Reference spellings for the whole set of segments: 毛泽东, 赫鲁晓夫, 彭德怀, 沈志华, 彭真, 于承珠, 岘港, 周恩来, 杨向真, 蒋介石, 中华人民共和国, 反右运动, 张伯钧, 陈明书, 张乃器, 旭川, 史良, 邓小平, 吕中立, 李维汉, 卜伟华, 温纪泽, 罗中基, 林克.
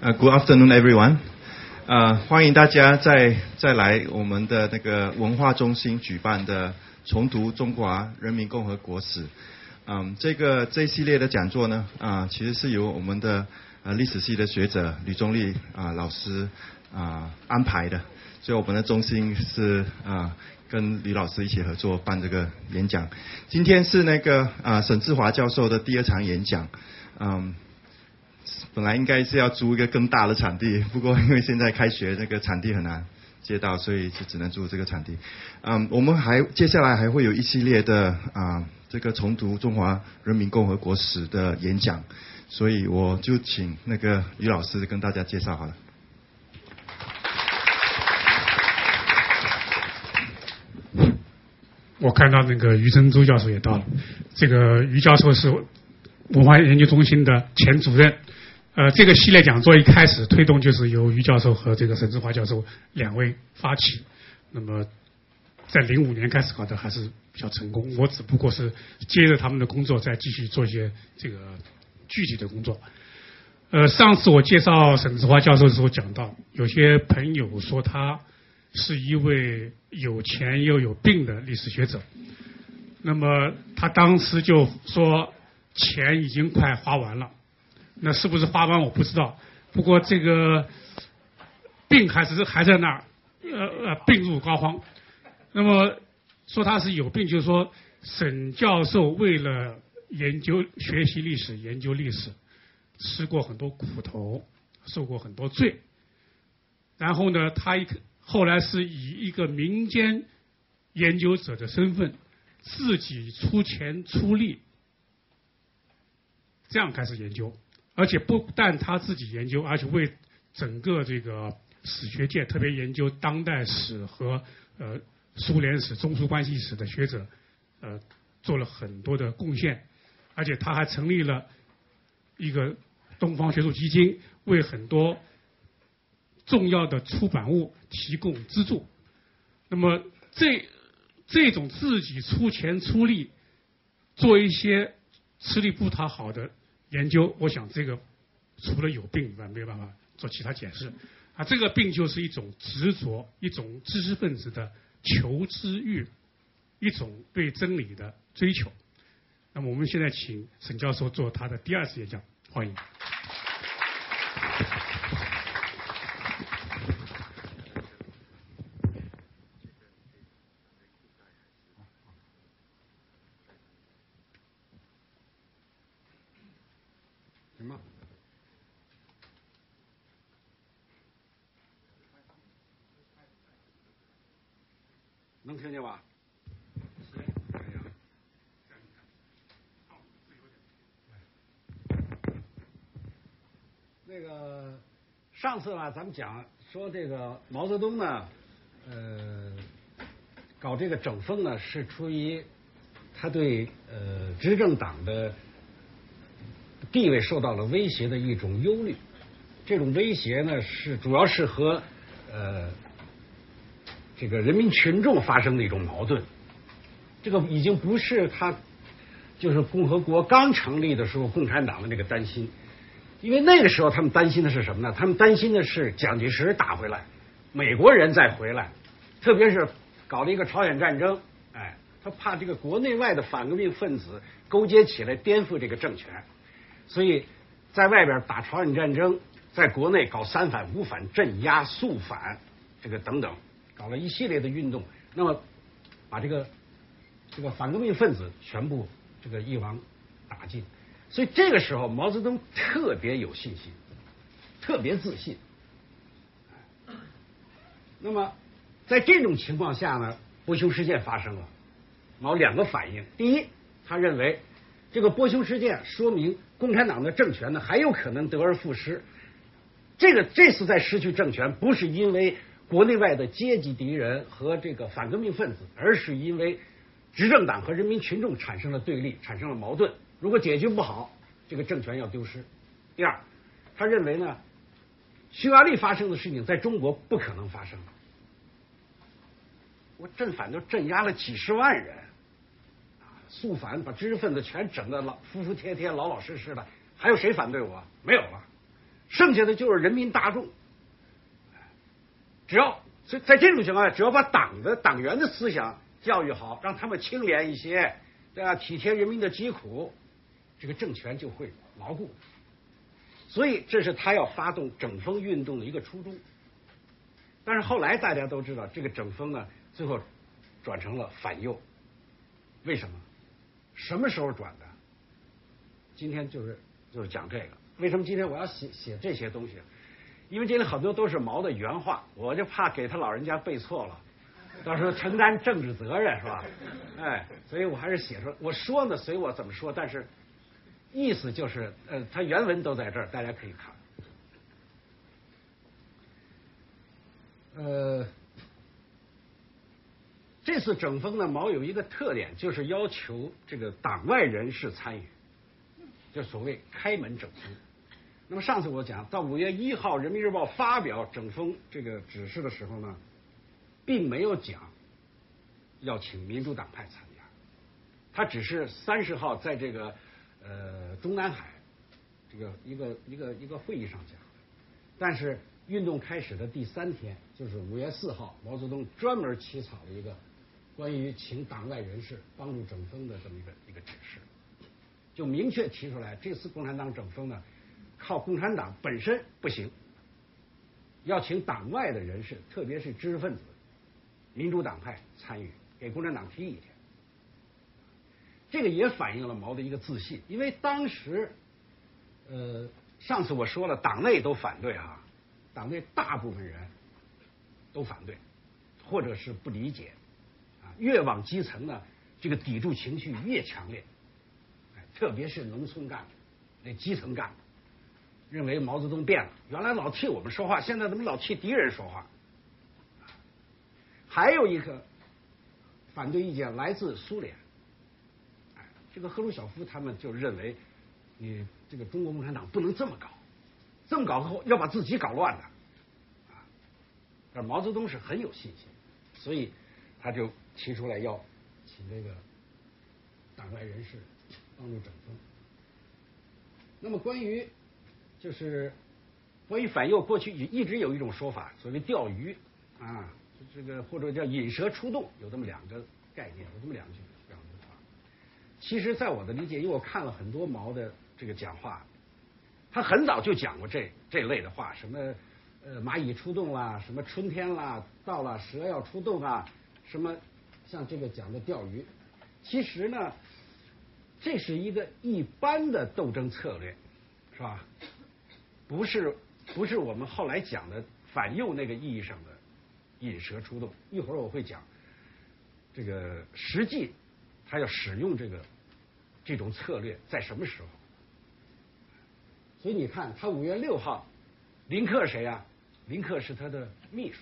Good afternoon, everyone. 欢迎大家再来我们的那个文化中心举办的重读中华人民共和国史。这一系列的讲座呢，其实是由我们的历史系的学者吕中立老师安排的，所以我们的中心是跟吕老师一起合作办这个演讲。今天是那个沈志华教授的第二场演讲，本来应该是要租一个更大的场地，不过因为现在开学那个场地很难借到，所以就只能租这个场地。我们接下来还会有一系列的这个重读中华人民共和国史的演讲，所以我就请那个吕老师跟大家介绍好了。我看到那个于承珠教授也到了，这个于教授是文化研究中心的前主任。这个系列讲座一开始推动就是由于教授和这个沈志华教授两位发起，那么在05年开始搞的还是比较成功，我只不过是接着他们的工作再继续做一些这个具体的工作。上次我介绍沈志华教授的时候讲到，有些朋友说他是一位有钱又有病的历史学者，那么他当时就说钱已经快花完了，那是不是花完我不知道，不过这个病还在那儿，病入膏肓。那么说他是有病，就是说沈教授为了研究学习历史、研究历史，吃过很多苦头，受过很多罪。然后呢，他后来是以一个民间研究者的身份，自己出钱出力，这样开始研究，而且不但他自己研究，而且为整个这个史学界，特别研究当代史和苏联史、中苏关系史的学者，做了很多的贡献。而且他还成立了一个东方学术基金，为很多重要的出版物提供资助。那么这种自己出钱出力做一些吃力不讨好的研究，我想这个除了有病以外没有办法做其他解释。这个病就是一种执着，一种知识分子的求知欲，一种对真理的追求。那么我们现在请沈教授做他的第二次演讲，欢迎。能听见吧？那个上次咱们讲说这个毛泽东呢，搞这个整风呢，是出于他对执政党的地位受到了威胁的一种忧虑。这种威胁呢，主要是和这个人民群众发生的一种矛盾。这个已经不是他就是共和国刚成立的时候共产党的那个担心，因为那个时候他们担心的是什么呢？他们担心的是蒋介石打回来，美国人再回来，特别是搞了一个朝鲜战争，他怕这个国内外的反革命分子勾结起来颠覆这个政权，所以在外边打朝鲜战争，在国内搞三反五反、镇压肃反，这个等等，搞了一系列的运动，那么把这个反革命分子全部这个一网打尽。所以这个时候毛泽东特别有信心，特别自信。那么在这种情况下呢，波匈事件发生了，毛两个反应：第一，他认为这个波匈事件说明共产党的政权呢还有可能得而复失，这次在失去政权不是因为国内外的阶级敌人和这个反革命分子，而是因为执政党和人民群众产生了对立，产生了矛盾，如果解决不好，这个政权要丢失。第二，他认为呢，匈牙利发生的事情在中国不可能发生，我镇反都镇压了几十万人，肃反把知识分子全整得服服帖帖、老老实实的，还有谁反对我？没有了，剩下的就是人民大众。只要所以在这种情况下，只要把党员的思想教育好，让他们清廉一些，对吧？体贴人民的疾苦，这个政权就会牢固。所以这是他要发动整风运动的一个初衷。但是后来大家都知道，这个整风呢，最后转成了反右。为什么？什么时候转的？今天就是讲这个。为什么今天我要写这些东西？因为今天很多都是毛的原话，我就怕给他老人家背错了，到时候承担政治责任是吧？哎，所以我还是写出来。我说呢，随我怎么说，但是意思就是，他原文都在这儿，大家可以看。这次整风呢，毛有一个特点，就是要求这个党外人士参与，就所谓开门整风。那么上次我讲到5月1号，《人民日报》发表整风这个指示的时候呢，并没有讲要请民主党派参加，他只是30号在这个中南海这个一个会议上讲的，但是。运动开始的第3天，就是5月4号，毛泽东专门起草了一个关于请党外人士帮助整风的这么一个指示，就明确提出来，这次共产党整风呢，靠共产党本身不行，要请党外的人士，特别是知识分子、民主党派参与，给共产党提意见。这个也反映了毛的一个自信，因为当时，上次我说了，党内都反对啊。党内大部分人都反对，或者是不理解，啊，越往基层呢，这个抵触情绪越强烈，哎，特别是农村干部、那基层干部，认为毛泽东变了，原来老替我们说话，现在怎么老替敌人说话？还有一个反对意见来自苏联，哎，这个赫鲁晓夫他们就认为，你这个中国共产党不能这么搞。这么搞后要把自己搞乱的，啊！而毛泽东是很有信心，所以他就提出来要请这个党外人士帮助整风。那么关于反右，过去一直有一种说法，所谓钓鱼啊，这个或者叫引蛇出洞，有这么两个概念，有这么两句话。其实，在我的理解，因为我看了很多毛的这个讲话。他很早就讲过这类的话，什么蚂蚁出洞啦，什么春天啦到了蛇要出洞啊，什么像这个讲的钓鱼。其实呢，这是一个一般的斗争策略，是吧？不是我们后来讲的反右那个意义上的引蛇出洞。一会儿我会讲这个实际他要使用这种策略在什么时候。所以你看，他5月6号，林克谁啊？林克是他的秘书。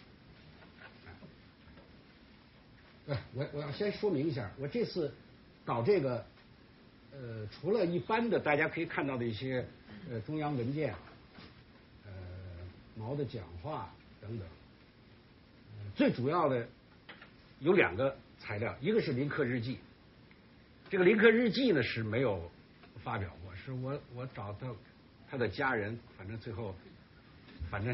对，我要先说明一下，我这次搞这个，除了一般的大家可以看到的一些中央文件、毛的讲话等等，最主要的有两个材料，一个是林克日记，这个林克日记呢是没有发表过，是我找到。他的家人，最后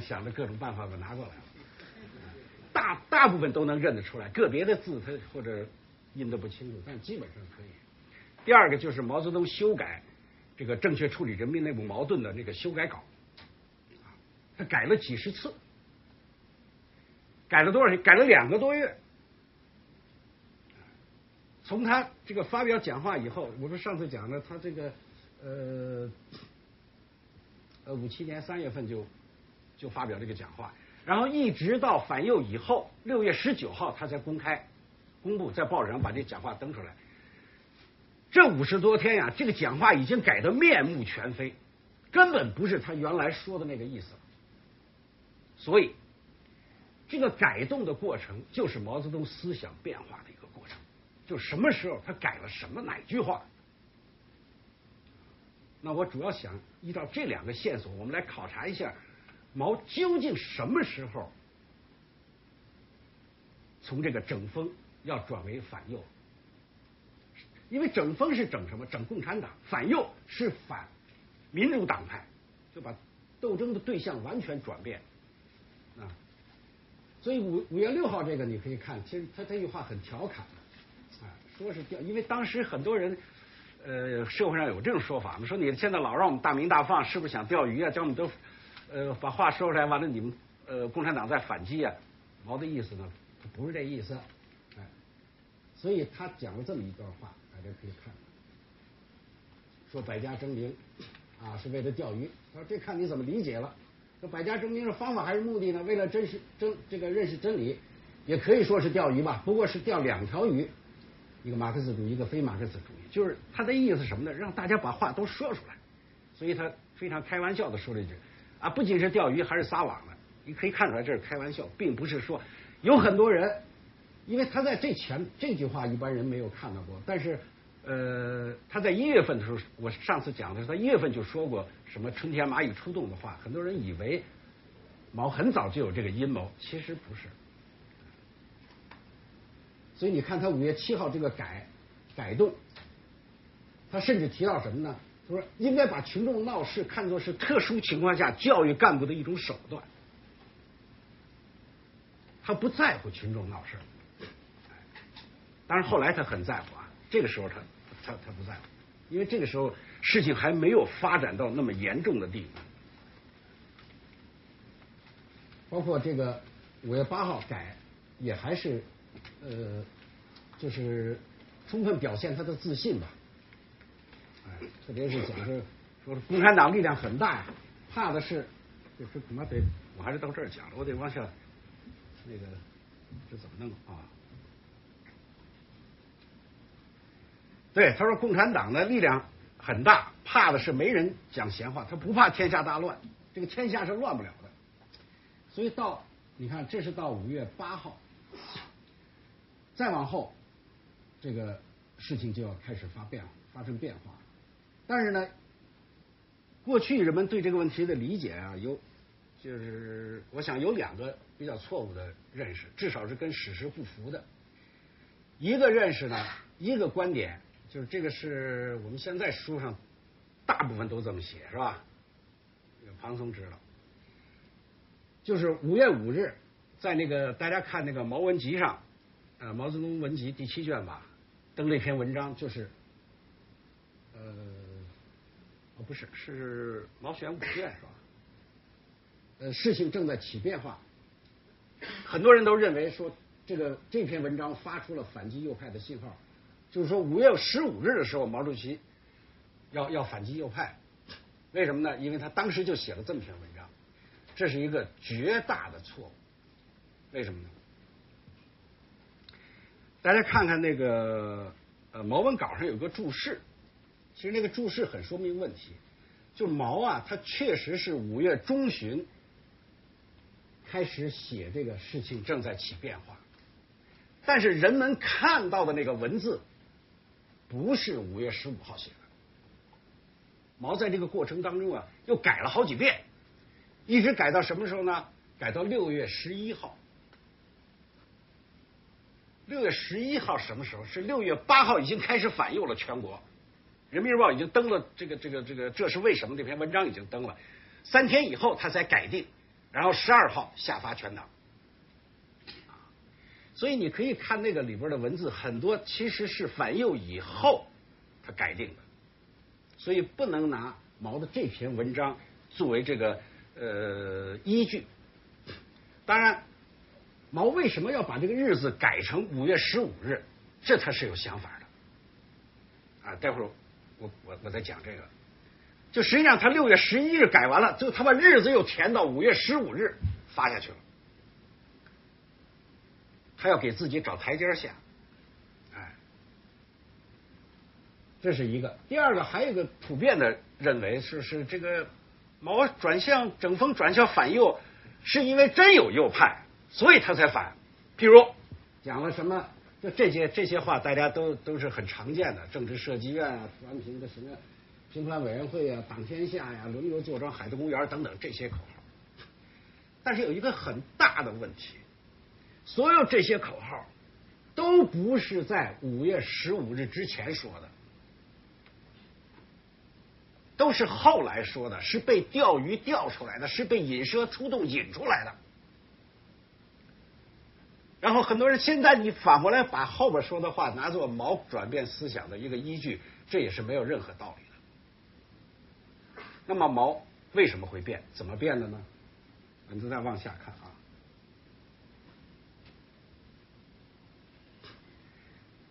想着各种办法把拿过来了，大部分都能认得出来，个别的字他或者印得不清楚，但基本上可以。第二个就是毛泽东修改这个正确处理人民内部矛盾的那个修改稿，他改了几10次，改了多少？改了2个多月。从他这个发表讲话以后，我们上次讲了，他这个57年3月份就发表这个讲话，然后一直到反右以后，6月19号他才公布在报纸上把这讲话登出来。这50多天呀，这个讲话已经改得面目全非，根本不是他原来说的那个意思。所以，这个改动的过程就是毛泽东思想变化的一个过程，就什么时候他改了什么哪句话。那我主要想依照这两个线索，我们来考察一下毛究竟什么时候从这个整风要转为反右。因为整风是整什么？整共产党，反右是反民主党派就把斗争的对象完全转变啊。所以5月6号这个你可以看，其实他这句话很调侃啊，说是因为当时很多人社会上有这种说法，我们说你现在老让我们大鸣大放，是不是想钓鱼啊？叫我们都把话说出来，完了你们共产党在反击啊。毛的意思呢，他不是这意思，哎，所以他讲了这么一段话，大家可以看，说百家争鸣啊是为了钓鱼，他说这看你怎么理解了。那百家争鸣的方法还是目的呢？为了认识真理，也可以说是钓鱼吧，不过是钓两条鱼，一个马克思主义，一个非马克思主义。就是他的意思是什么呢？让大家把话都说出来。所以他非常开玩笑的说了一句啊，不仅是钓鱼，还是撒网了。你可以看出来这是开玩笑，并不是说有很多人，因为他在这句话一般人没有看到过，但是他在1月份的时候，我上次讲的是他1月份就说过什么春天蚂蚁出动的话，很多人以为毛很早就有这个阴谋，其实不是。所以你看他5月7号这个改动，他甚至提到什么呢？他说应该把群众闹事看作是特殊情况下教育干部的一种手段。他不在乎群众闹事，当然后来他很在乎啊。这个时候他不在乎，因为这个时候事情还没有发展到那么严重的地步。包括这个5月8号改，也还是就是充分表现他的自信吧。哎，特别是讲是说共产党力量很大呀，怕的是就是恐怕得，我还是到这儿讲了，我得往下。那个这怎么弄啊？对，他说共产党的力量很大，怕的是没人讲闲话，他不怕天下大乱，这个天下是乱不了的。所以你看，这是到5月8号，再往后，这个事情就要开始发生变化。但是呢，过去人们对这个问题的理解啊，就是我想有两个比较错误的认识，至少是跟史实不符的。一个认识呢，一个观点就是这个是我们现在书上大部分都这么写，是吧？庞松知道，就是5月5日，在那个大家看那个《毛文集》上，毛泽东文集第7卷吧，登了一篇文章，就是不是，是毛选5卷是吧？事情正在起变化，很多人都认为说这篇文章发出了反击右派的信号，就是说5月15日的时候，毛主席要反击右派，为什么呢？因为他当时就写了这么篇文章，这是一个绝大的错误。为什么呢？大家看看那个毛文稿上有个注释，其实那个注释很说明问题，就毛啊，他确实是5月中旬。开始写这个事情正在起变化，但是人们看到的那个文字不是5月15号写的。毛在这个过程当中啊，又改了好几遍，一直改到什么时候呢？改到6月11号。6月11号什么时候？是6月8号已经开始反右了，全国人民日报已经登了这是为什么这篇文章已经登了，3天以后他才改定。然后12号下发全党，所以你可以看那个里边的文字，很多其实是反右以后他改定的，所以不能拿毛的这篇文章作为这个依据。当然，毛为什么要把这个日子改成5月15日？这他是有想法的啊！待会儿我再讲这个。就实际上他6月11日改完了，就他把日子又填到5月15日发下去了，他要给自己找台阶下，哎，这是一个。第二个，还有一个普遍的认为是这个毛整风转向反右，是因为真有右派，所以他才反。譬如讲了什么，就这些话大家都是很常见的，政治设计院啊，扶贫的什么。评判委员会啊，党天下呀，轮流坐庄，海德公园等等这些口号，但是有一个很大的问题，所有这些口号都不是在5月15日之前说的，都是后来说的，是被钓鱼钓出来的，是被引蛇出洞引出来的。然后很多人现在你反过来把后边说的话拿作毛转变思想的一个依据，这也是没有任何道理的。那么毛为什么会变？怎么变的呢？我们再往下看啊。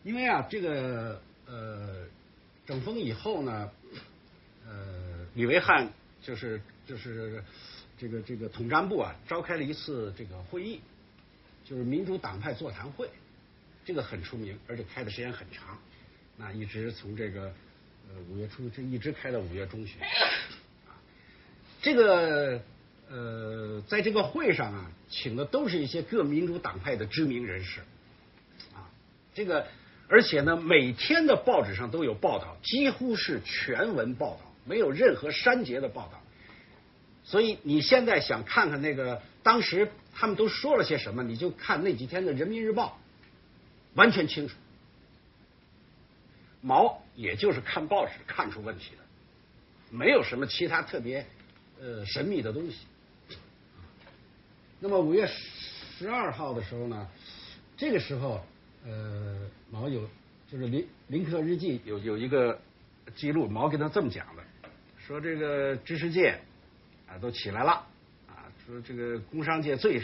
因为啊，这个整风以后呢，李维汉就是这个统战部啊，召开了一次这个会议，就是民主党派座谈会，这个很出名，而且开的时间很长，那一直从这个5月初这一直开到5月中旬。啊，这个在这个会上啊，请的都是一些各民主党派的知名人士，啊，这个。而且呢，每天的报纸上都有报道，几乎是全文报道，没有任何删节的报道。所以你现在想看看那个当时他们都说了些什么，你就看那几天的《人民日报》，完全清楚。毛也就是看报纸看出问题的，没有什么其他特别神秘的东西。那么5月12号的时候呢，这个时候。毛有就是林克日记有一个记录，毛跟他这么讲的，说这个知识界啊都起来了啊，说这个工商界最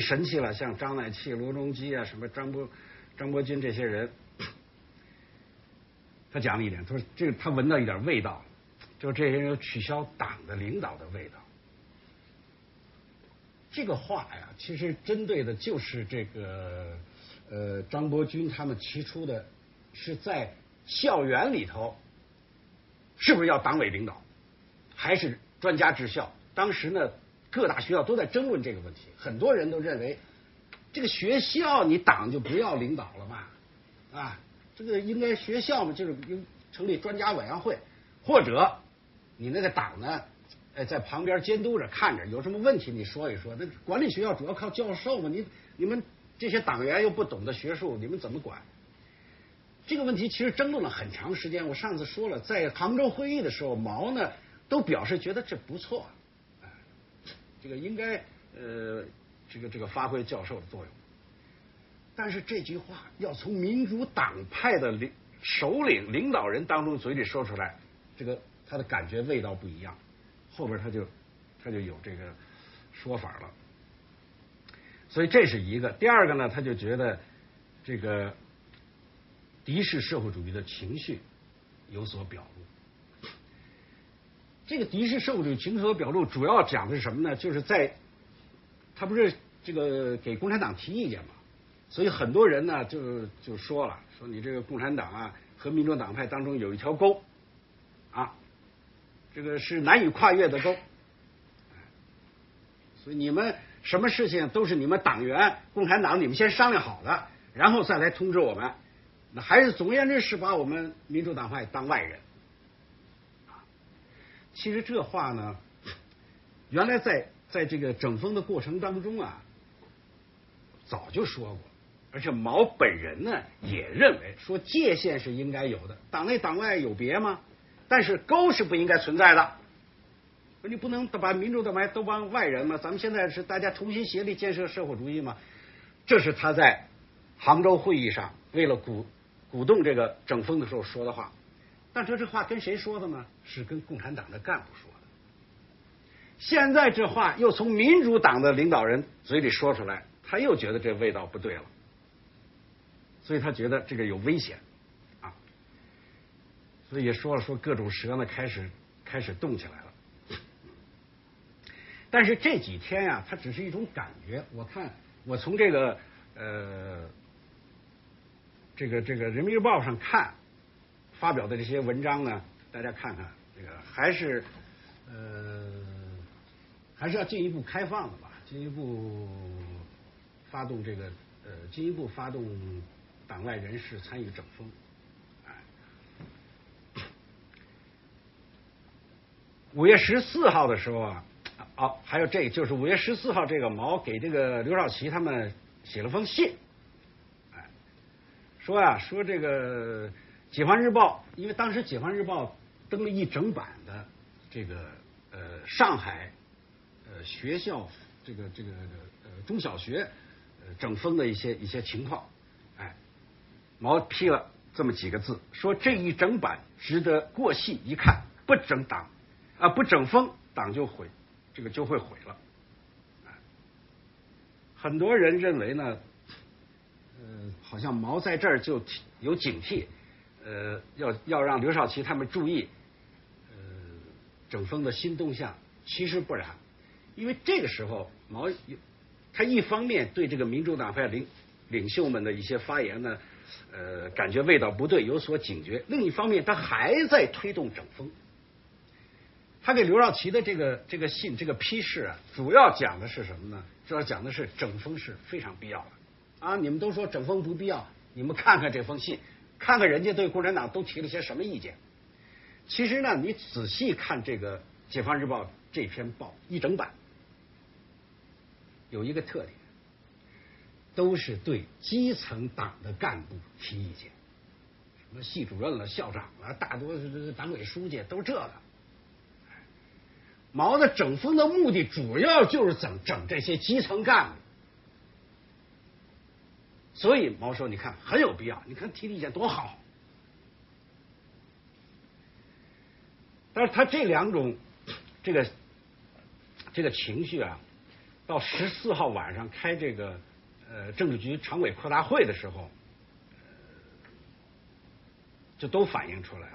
神气了，像张乃器、罗中基啊，什么张伯钧这些人。他讲了一点，他说这个他闻到一点味道，就这些人取消党的领导的味道。这个话呀，其实针对的就是这个。张伯钧他们提出的是在校园里头是不是要党委领导还是专家治校。当时呢各大学校都在争论这个问题，很多人都认为这个学校你党就不要领导了嘛，啊，这个应该学校嘛就是成立专家委员会，或者你那个党呢在旁边监督着看着，有什么问题你说一说。那管理学校主要靠教授嘛，你们这些党员又不懂得学术，你们怎么管？这个问题其实争论了很长时间。我上次说了，在杭州会议的时候，毛呢都表示觉得这不错，这个应该这个发挥教授的作用。但是这句话要从民主党派的首领领导人当中嘴里说出来，这个他的感觉味道不一样。后边他就有这个说法了。所以这是一个。第二个呢，他就觉得这个敌视社会主义的情绪有所表露。这个敌视社会主义情绪所表露，主要讲的是什么呢？就是在他不是这个给共产党提意见嘛，所以很多人呢就说了，说你这个共产党啊和民主党派当中有一条沟啊，这个是难以跨越的沟，所以你们。什么事情都是你们党员共产党你们先商量好的，然后再来通知我们。那还是总而言之是把我们民主党派当外人。啊，其实这话呢，原来在这个整风的过程当中啊，早就说过，而且毛本人呢也认为说界限是应该有的，党内党外有别吗？但是沟是不应该存在的。你不能把民主党派都帮外人嘛，咱们现在是大家同心协力建设社会主义嘛。这是他在杭州会议上为了鼓动这个整风的时候说的话。但这话跟谁说的呢？是跟共产党的干部说的。现在这话又从民主党的领导人嘴里说出来，他又觉得这味道不对了，所以他觉得这个有危险啊。所以也说了，说各种蛇呢开始动起来了。但是这几天呀，它只是一种感觉。我看我从这个这个《人民日报》上看发表的这些文章呢，大家看看这个还是要进一步开放的吧，进一步发动党外人士参与整风。哎，5月14号的时候啊。哦，还有这个，就是5月14号，这个毛给这个刘少奇他们写了封信，哎，说这个《解放日报》，因为当时《解放日报》登了一整版的这个上海学校中小学整风的一些情况，哎，毛批了这么几个字，说这一整版值得过细一看，不整党啊，不整风，党就毁，这个就会毁了。很多人认为呢，好像毛在这儿就有警惕，要让刘少奇他们注意，整风的新动向。其实不然，因为这个时候毛他一方面对这个民主党派领袖们的一些发言呢，感觉味道不对，有所警觉；另一方面，他还在推动整风。他给刘少奇的这个信这个批示啊，主要讲的是什么呢？主要讲的是整风是非常必要的啊！你们都说整风不必要，你们看看这封信，看看人家对共产党都提了些什么意见。其实呢，你仔细看这个《解放日报》这篇报一整版，有一个特点，都是对基层党的干部提意见，什么系主任了、校长了，大多是党委书记都这个。毛的整风的目的主要就是整这些基层干部，所以毛说：“你看很有必要，你看提意见多好。”但是他这两种这个情绪啊，到14号晚上开这个政治局常委扩大会的时候，就都反映出来了。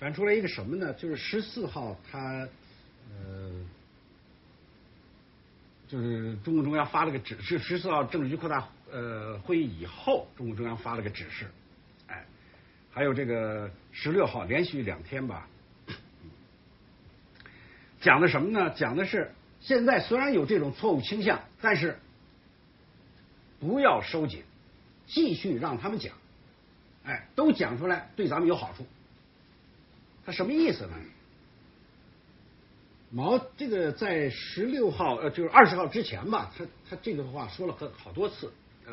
反出来一个什么呢？就是14号他就是中共中央发了个指示，14号政治局扩大会议以后，中共中央发了个指示，哎，还有这个16号连续2天吧，讲的什么呢？讲的是现在虽然有这种错误倾向，但是不要收紧，继续让他们讲，哎，都讲出来对咱们有好处。他什么意思呢？毛这个在16号就是20号之前吧，他这个话说了好多次，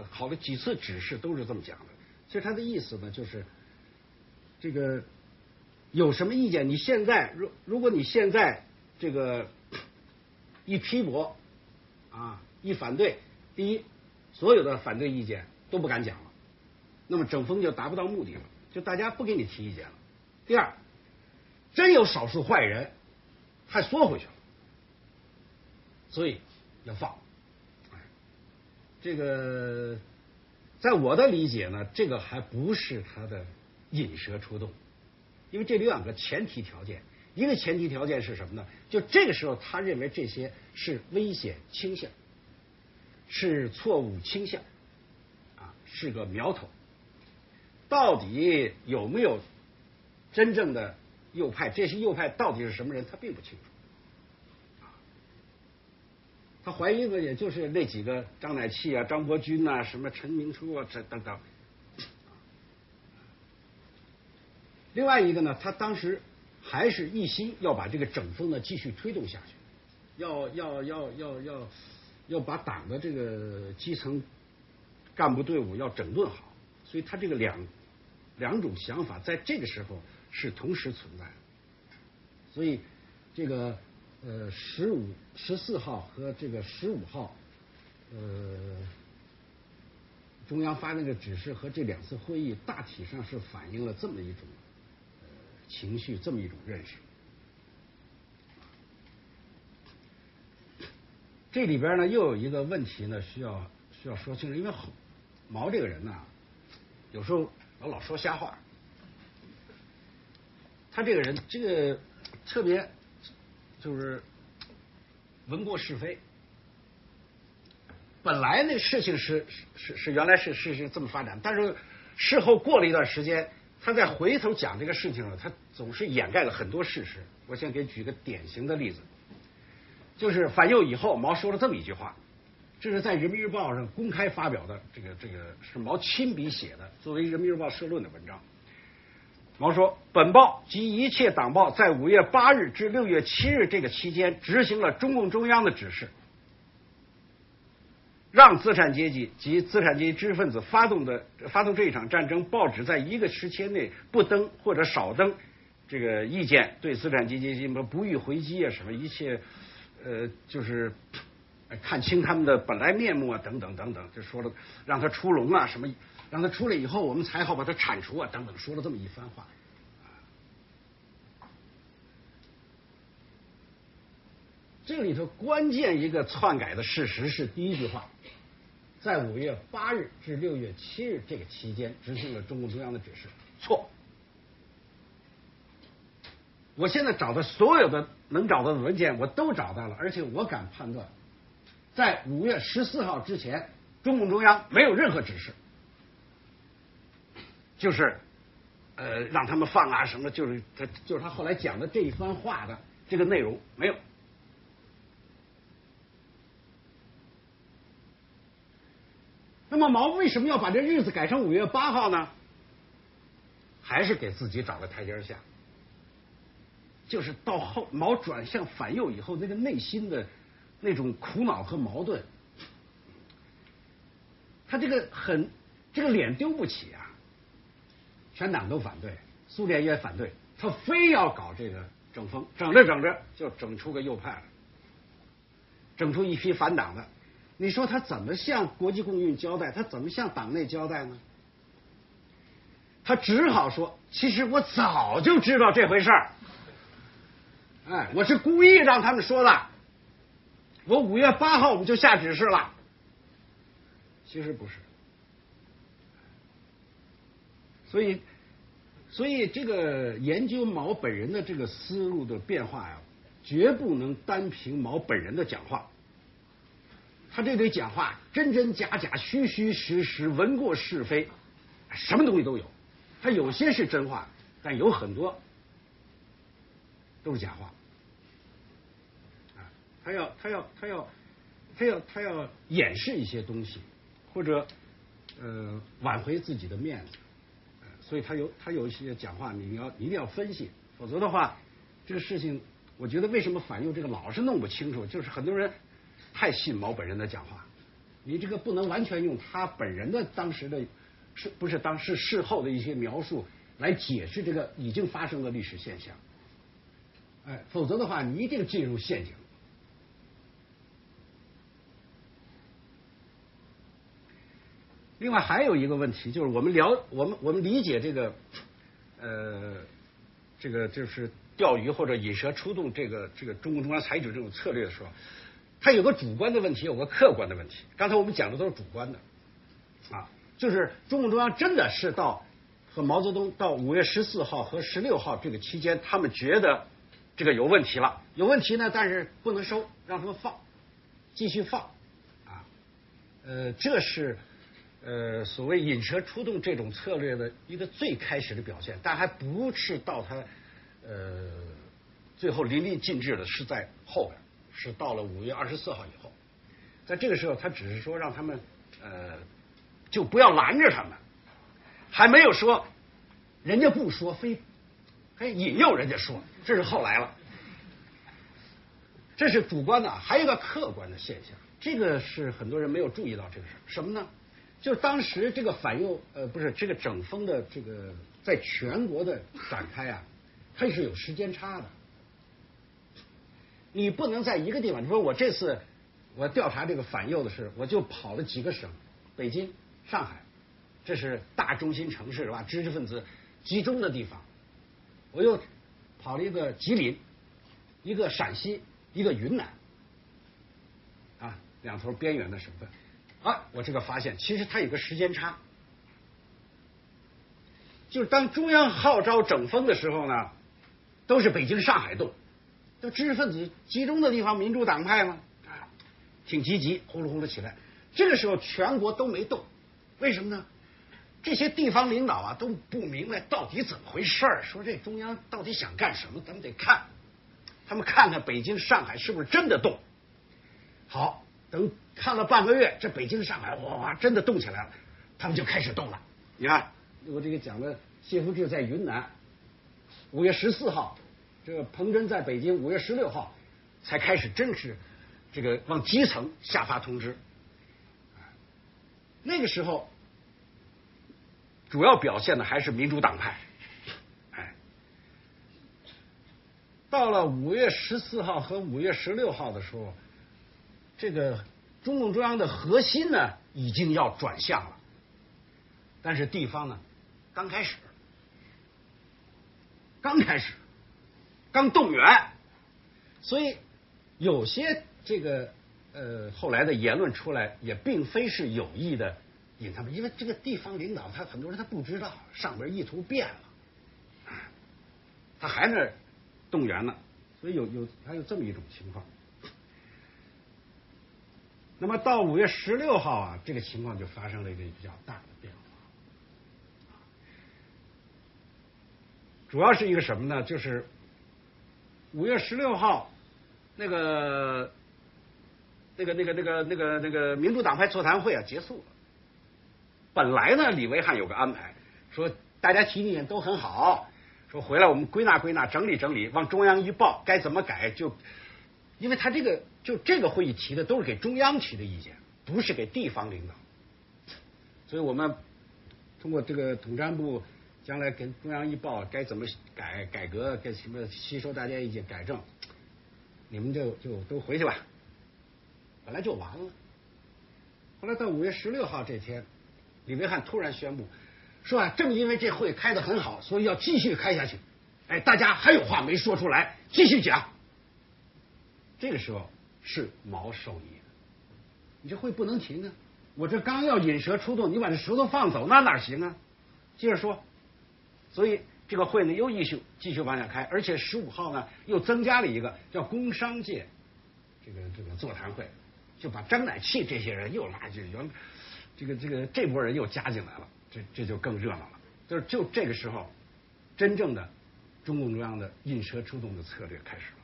好了几次指示都是这么讲的。其实他的意思呢，就是这个有什么意见，你现在如果你现在这个一批驳啊，一反对，第一，所有的反对意见都不敢讲了，那么整风就达不到目的了，就大家不给你提意见了。第二，真有少数坏人，还缩回去了，所以要放。这个，在我的理解呢，这个还不是他的引蛇出洞，因为这里有两个前提条件，一个前提条件是什么呢？就这个时候他认为这些是危险倾向，是错误倾向，啊，是个苗头。到底有没有真正的右派，这些右派到底是什么人，他并不清楚，啊，他怀疑的也就是那几个张乃器啊、张伯钧啊、什么陈明书啊这等等，啊。另外一个呢，他当时还是一心要把这个整风呢继续推动下去，要把党的这个基层干部队伍要整顿好，所以他这个两种想法在这个时候是同时存在的。所以这个14号和这个15号中央发那个指示和这两次会议大体上是反映了这么一种情绪，这么一种认识。这里边呢又有一个问题呢需要说清楚，因为毛这个人呢，有时候老说瞎话。他这个人，这个特别就是闻过是非。本来那事情是原来是这么发展，但是事后过了一段时间，他再回头讲这个事情了，他总是掩盖了很多事实。我先给举个典型的例子，就是反右以后，毛说了这么一句话，这是在《人民日报》上公开发表的，这个是毛亲笔写的，作为《人民日报》社论的文章。毛说：“本报及一切党报在5月8日至6月7日这个期间，执行了中共中央的指示，让资产阶级及资产阶级知识分子发动这一场战争，报纸在一个时期内不登或者少登这个意见，对资产阶级什么不予回击啊，什么一切，就是看清他们的本来面目啊，等等等等，就说了让他出笼啊，什么让他出来以后，我们才好把他铲除啊，等等，说了这么一番话。这里头关键一个篡改的事实是第一句话，在5月8日至6月7日这个期间执行了中共中央的指示，错。我现在找的所有的能找到的文件我都找到了，而且我敢判断，在5月14号之前，中共中央没有任何指示，就是让他们放啊什么，就是他后来讲的这一番话的这个内容没有。那么毛为什么要把这日子改成5月8号呢？还是给自己找个台阶下，就是到后毛转向反右以后，那个内心的那种苦恼和矛盾，他这个脸丢不起啊！全党都反对，苏联也反对，他非要搞这个整风，整着就整出个右派了，整出一批反党的。你说他怎么向国际共运交代？他怎么向党内交代呢？他只好说：“其实我早就知道这回事儿，哎，我是故意让他们说的。我5月8号我们就下指示了。”其实不是。所以这个研究毛本人的这个思路的变化呀，绝不能单凭毛本人的讲话。他这堆讲话真假、虚实、文过是非，什么东西都有。他有些是真话，但有很多都是假话。啊，他要掩饰一些东西，或者挽回自己的面子。所以他有一些讲话，你一定要分析，否则的话，这个事情我觉得为什么反右这个老是弄不清楚，就是很多人太信毛本人的讲话，你这个不能完全用他本人的当时的，是事后的一些描述来解释这个已经发生的历史现象，哎，否则的话你一定进入陷阱。另外还有一个问题就是，我们理解这个，这个就是钓鱼或者引蛇出洞，这个中共中央采取这种策略的时候。它有个主观的问题，有个客观的问题。刚才我们讲的都是主观的，啊，就是中共中央真的是到和毛泽东到5月14号和16号这个期间，他们觉得这个有问题了，有问题呢，但是不能收，让他们放，继续放，啊，这是所谓引蛇出洞这种策略的一个最开始的表现，但还不是到他最后淋漓尽致的，是在后边。是到了5月24号以后，在这个时候，他只是说让他们就不要拦着他们，还没有说人家不说，非还引诱人家说，这是后来了。这是主观的，还有一个客观的现象，这个是很多人没有注意到这个事。什么呢？就是当时这个反右这个整风的这个在全国的展开啊，它是有时间差的。你不能在一个地方，你说我这次我调查这个反右的事，我就跑了几个省，北京、上海，这是大中心城市是吧？知识分子集中的地方，我又跑了一个吉林，一个陕西，一个云南，啊，两头边缘的省份，啊，我这个发现其实它有个时间差，就是当中央号召整风的时候呢，都是北京、上海动。知识分子集中的地方，民主党派嘛，挺积极，轰噜起来。这个时候全国都没动，为什么呢？这些地方领导啊都不明白到底怎么回事儿，说这中央到底想干什么？咱们得看，他们看看北京、上海是不是真的动。好，等看了半个月，这北京、上海哇真的动起来了，他们就开始动了。你看，我这个讲的谢富治在云南，5月14号。这个彭真在北京5月16号才开始正式这个往基层下发通知，那个时候主要表现的还是民主党派，哎，到了5月14号和5月16号的时候，这个中共中央的核心呢已经要转向了，但是地方呢刚开始刚动员，所以有些这个后来的言论出来也并非是有意的隐藏，因为这个地方领导他很多人他不知道上边意图变了，他还是动员了，所以还有这么一种情况。那么到5月16号啊，这个情况就发生了一个比较大的变化，主要是一个什么呢？就是5月16号那个民主党派座谈会啊结束了。本来呢，李维汉有个安排，说大家提意见都很好，说回来我们归纳归纳、整理整理，往中央一报，该怎么改就。因为他这个会议提的都是给中央提的意见，不是给地方领导，所以我们通过这个统战部将来给中央一报，该怎么改革，该什么吸收大家意见改正，你们就都回去吧。本来就完了。后来到5月16号这天，李维汉突然宣布说啊，正因为这会开得很好，所以要继续开下去。哎，大家还有话没说出来，继续讲。这个时候是毛受益的，你这会不能停啊！我这刚要引蛇出洞，你把这石头放走，那哪行啊？接着说，所以这个会呢又继续往下开，而且15号呢又增加了一个叫工商界这个座谈会，就把张乃器这些人又拉进去，这波人又加进来了，这就更热闹了。就这个时候，真正的中共中央的引蛇出洞的策略开始了。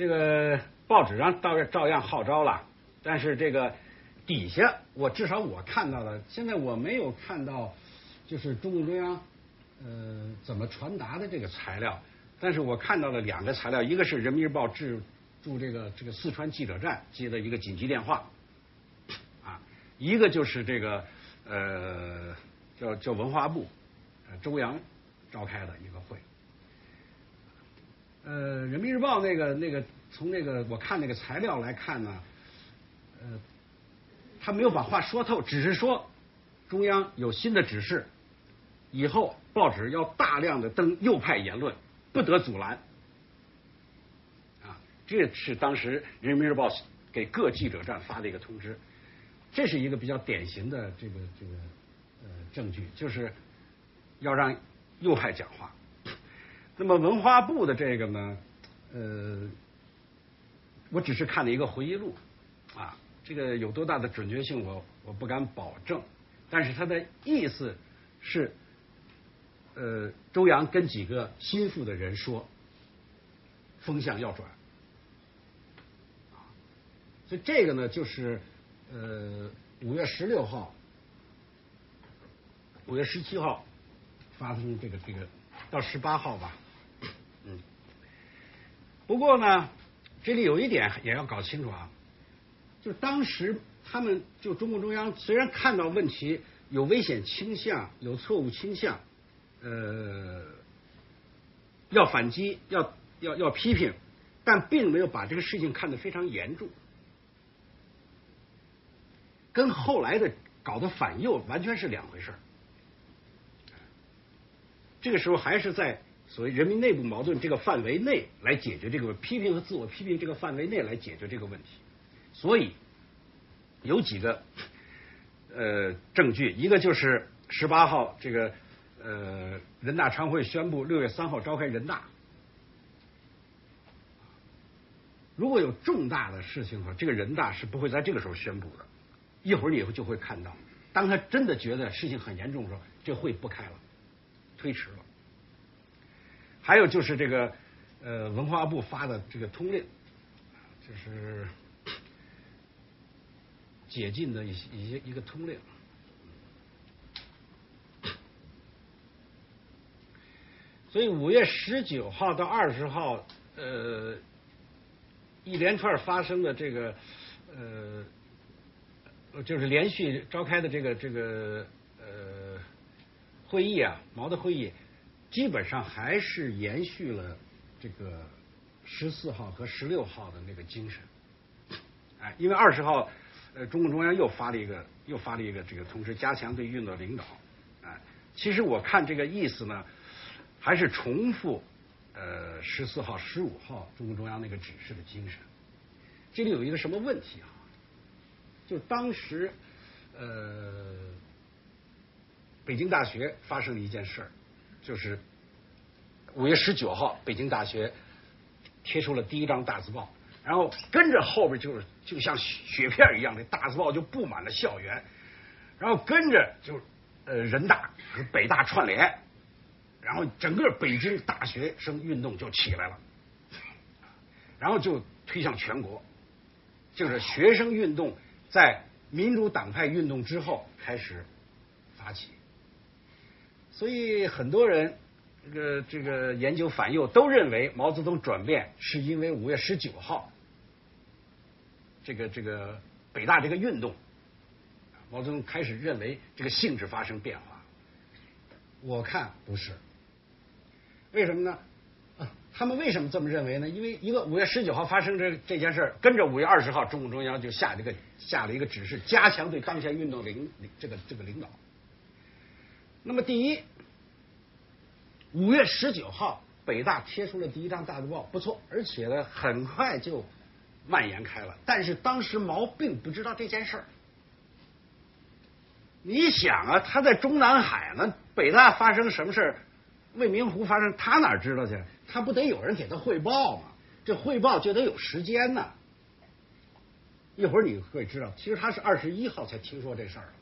这个报纸上照样号召了，但是这个底下至少我看到了，现在我没有看到就是中共中央怎么传达的这个材料，但是我看到了两个材料，一个是人民日报驻这个四川记者站接的一个紧急电话啊，一个就是这个叫文化部周扬召开的一个会。人民日报从我看那个材料来看呢，他没有把话说透，只是说中央有新的指示，以后报纸要大量的登右派言论，不得阻拦啊，这是当时人民日报给各记者站发的一个通知。这是一个比较典型的这个证据，就是要让右派讲话。那么文化部的这个呢，我只是看了一个回忆录啊，这个有多大的准确性我不敢保证，但是他的意思是，周扬跟几个心腹的人说，风向要转，啊，所以这个呢就是5月16号、5月17号发生这个到18号吧。不过呢，这里有一点也要搞清楚啊，就是当时他们就中共中央虽然看到问题有危险倾向、有错误倾向，要反击、要批评，但并没有把这个事情看得非常严重，跟后来的搞的反右完全是两回事儿。这个时候还是在所谓人民内部矛盾这个范围内来解决这个批评和自我批评这个范围内来解决这个问题，所以有几个证据，一个就是18号这个人大常会宣布6月3号召开人大，如果有重大的事情的话，这个人大是不会在这个时候宣布的，一会儿你就会看到，当他真的觉得事情很严重的时候，这会不开了，推迟了。还有就是这个文化部发的这个通令，就是解禁的一个通令。所以5月19号到20号，一连串发生的这个就是连续召开的这个会议啊，毛的会议基本上还是延续了这个14号和16号的那个精神。哎，因为20号，中共中央又发了一个这个同时加强对运动领导。哎，其实我看这个意思呢，还是重复14号、15号中共中央那个指示的精神。这里有一个什么问题啊？就当时北京大学发生了一件事儿，就是5月19号，北京大学贴出了第一张大字报，然后跟着后边就像雪片一样的大字报就布满了校园，然后跟着就人大和北大串联，然后整个北京大学生运动就起来了，然后就推向全国，就是学生运动在民主党派运动之后开始发起。所以很多人这个研究反右都认为毛泽东转变是因为5月19号这个北大这个运动，毛泽东开始认为这个性质发生变化。我看不是，为什么呢？他们为什么这么认为呢？因为一个5月19号发生这件事，跟着5月20号中共中央就下了一个指示，加强对当前运动领导。那么第一，5月19号北大贴出了第一张大字报，不错，而且呢很快就蔓延开了。但是当时毛并不知道这件事儿。你想啊，他在中南海呢，北大发生什么事儿？未名湖发生，他哪知道去？他不得有人给他汇报吗？这汇报就得有时间呢。一会儿你会知道，其实他是21号才听说这事儿了，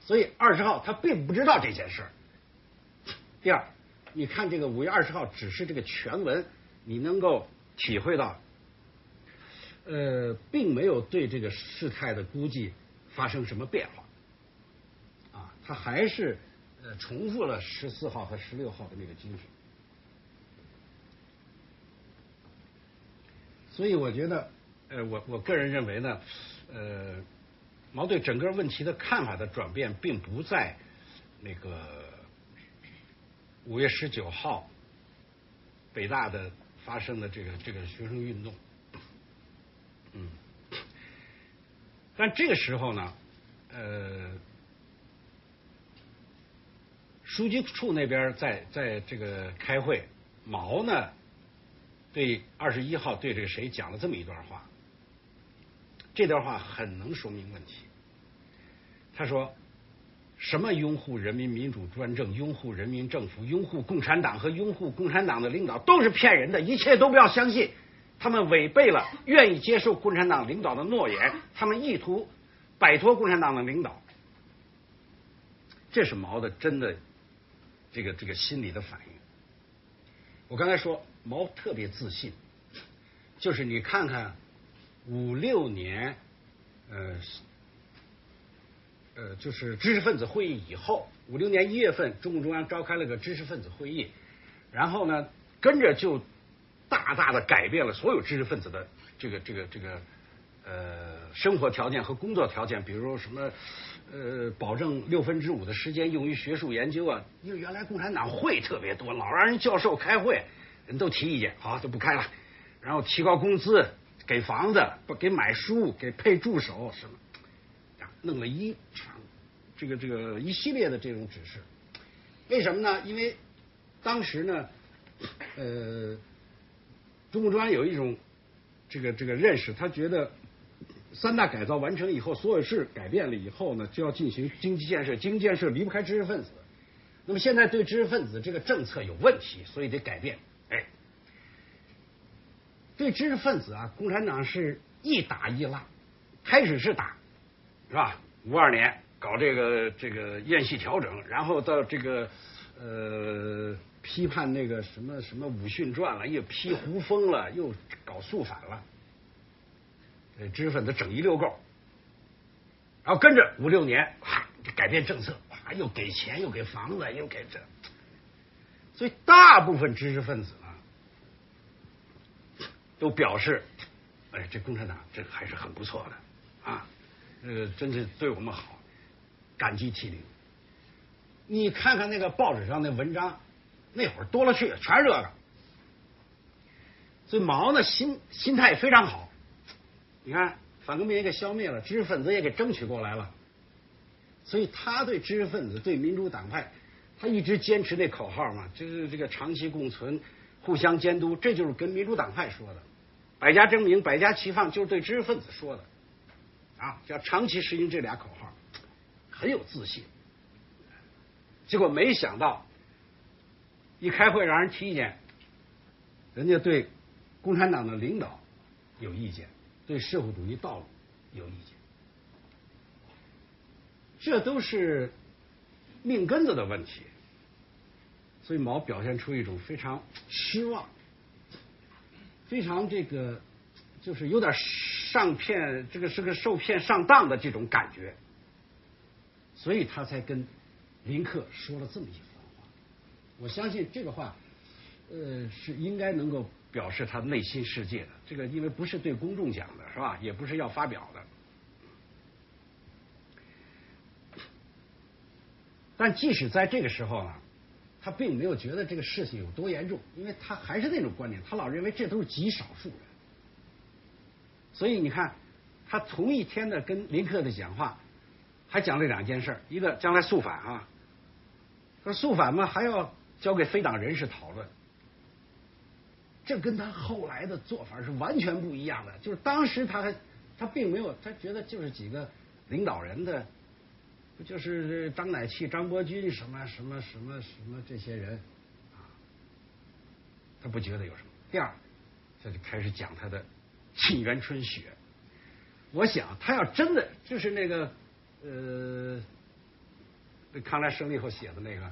所以20号他并不知道这件事儿。第二，你看这个5月20号只是这个全文，你能够体会到，并没有对这个事态的估计发生什么变化，啊，他还是。重复了14号和16号的那个精神，所以我觉得，我个人认为呢，毛对整个问题的看法的转变，并不在那个5月19号北大的发生的这个学生运动，嗯，但这个时候呢，书记处那边在这个开会，毛呢对21号对这个谁讲了这么一段话，这段话很能说明问题。他说什么拥护人民民主专政、拥护人民政府、拥护共产党和拥护共产党的领导都是骗人的，一切都不要相信，他们违背了愿意接受共产党领导的诺言，他们意图摆脱共产党的领导。这是毛的真的这个心理的反应。我刚才说毛特别自信，就是你看看56年就是知识分子会议以后，56年1月份中共中央召开了个知识分子会议，然后呢跟着就大大的改变了所有知识分子的这个生活条件和工作条件，比如什么保证5%的时间用于学术研究啊，因为原来共产党会特别多，老让人教授开会，人都提意见，好就不开了，然后提高工资，给房子，不给买书，给配助手什么，弄了一场这个一系列的这种指示。为什么呢？因为当时呢中共中央有一种这个认识，他觉得三大改造完成以后，所有事改变了以后呢，就要进行经济建设，经济建设离不开知识分子，那么现在对知识分子这个政策有问题，所以得改变。哎，对知识分子啊，共产党是一打一拉，开始是打，是吧？52年搞这个院系调整，然后到批判那个什么什么《武训传》了，又批胡风了，又搞肃反了，知识分子整一溜够，然后跟着56年改变政策，又给钱，又给房子，又给这，所以大部分知识分子呢都表示，哎，这共产党这还是很不错的啊，真是对我们好，感激涕零。你看看那个报纸上那文章，那会儿多了去，全是这个。所以毛呢心态非常好，你看反革命也给消灭了，知识分子也给争取过来了，所以他对知识分子对民主党派，他一直坚持那口号嘛，就是这个长期共存、互相监督，这就是跟民主党派说的。百家争鸣、百家齐放，就是对知识分子说的啊，要长期实行这俩口号，很有自信。结果没想到，一开会让人提意见，人家对共产党的领导有意见，对社会主义道路有意见，这都是命根子的问题。所以毛表现出一种非常失望，非常这个就是有点上骗，这个是个受骗上当的这种感觉，所以他才跟林克说了这么一番话。我相信这个话，是应该能够表示他内心世界的。这个因为不是对公众讲的，是吧？也不是要发表的。但即使在这个时候呢，他并没有觉得这个事情有多严重，因为他还是那种观点，他老认为这都是极少数人。所以你看，他同一天的跟林克的讲话，还讲了两件事，一个将来肃反啊，说肃反嘛还要交给非党人士讨论，这跟他后来的做法是完全不一样的。就是当时他并没有，他觉得就是几个领导人的，不就是张乃器、张伯钧什么这些人啊，他不觉得有什么。第二，他就开始讲他的沁园春雪。我想他要真的就是那个康来胜利后写的那个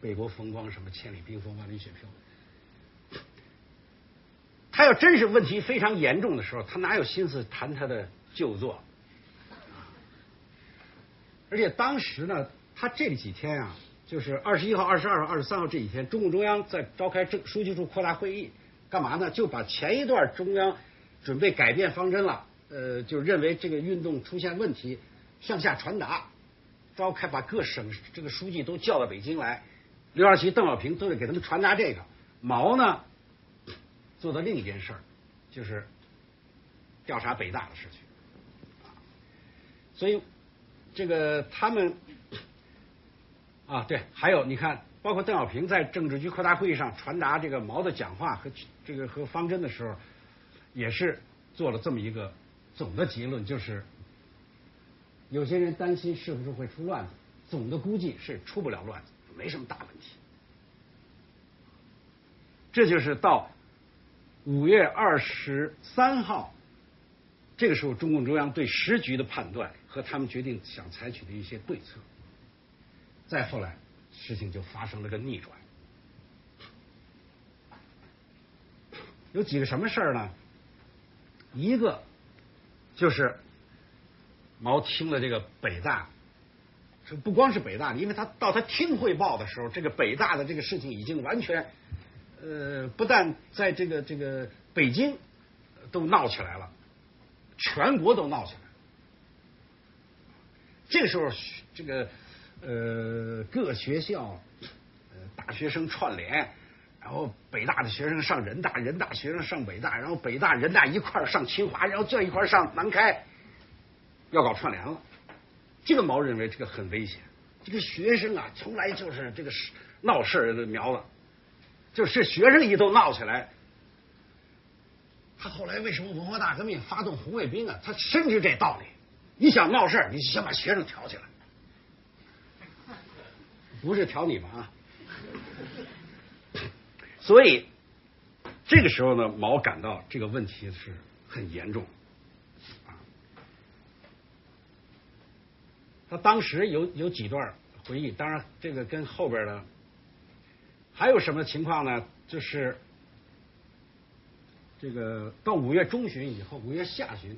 北国风光什么千里冰封万里雪飘，他要真是问题非常严重的时候，他哪有心思谈他的旧作。而且当时呢，他这几天啊，就是21号、22号、23号这几天，中共中央在召开书记处扩大会议，干嘛呢？就把前一段中央准备改变方针了，就认为这个运动出现问题，向下传达，召开把各省这个书记都叫到北京来，刘少奇、邓小平都得给他们传达这个。毛呢，做的另一件事儿，就是调查北大的事情，所以这个他们啊，对，还有你看，包括邓小平在政治局扩大会议上传达这个毛的讲话和这个和方针的时候，也是做了这么一个总的结论，就是有些人担心是不是会出乱子，总的估计是出不了乱子，没什么大问题。这就是到5月23号，这个时候中共中央对时局的判断和他们决定想采取的一些对策。再后来事情就发生了个逆转，有几个什么事儿呢？一个就是毛听了这个北大，不光是北大，因为他听汇报的时候，这个北大的这个事情已经完全不但在这个北京都闹起来了，全国都闹起来了。这个时候这个各学校大学生串联，然后北大的学生上人大，人大学生上北大，然后北大人大一块上清华，然后这一块上南开，要搞串联了。这个毛认为这个很危险，这个学生啊从来就是这个闹事儿的苗子，就是学生一都闹起来。他后来为什么文化大革命发动红卫兵啊，他深知这道理，你想闹事儿，你想把学生挑起来，不是挑你们啊。所以这个时候呢，毛感到这个问题是很严重啊。他当时有几段回忆，当然这个跟后边的还有什么情况呢？就是这个到5月中旬以后，5月下旬，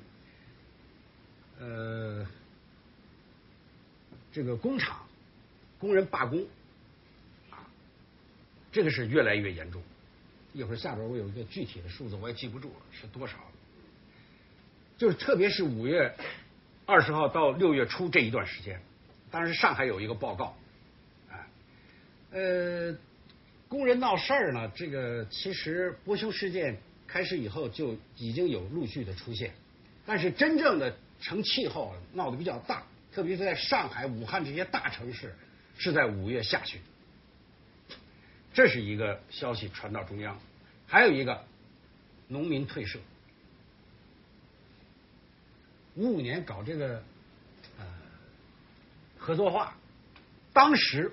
这个工厂工人罢工。这个是越来越严重，一会儿下边我有一个具体的数字，我也记不住了是多少。就是特别是5月20号到6月初这一段时间，当然是上海有一个报告，啊，工人闹事儿呢，这个其实波修事件开始以后就已经有陆续的出现，但是真正的成气候闹得比较大，特别是在上海、武汉这些大城市，是在5月下旬。这是一个消息传到中央，还有一个农民退社。55年搞这个合作化，当时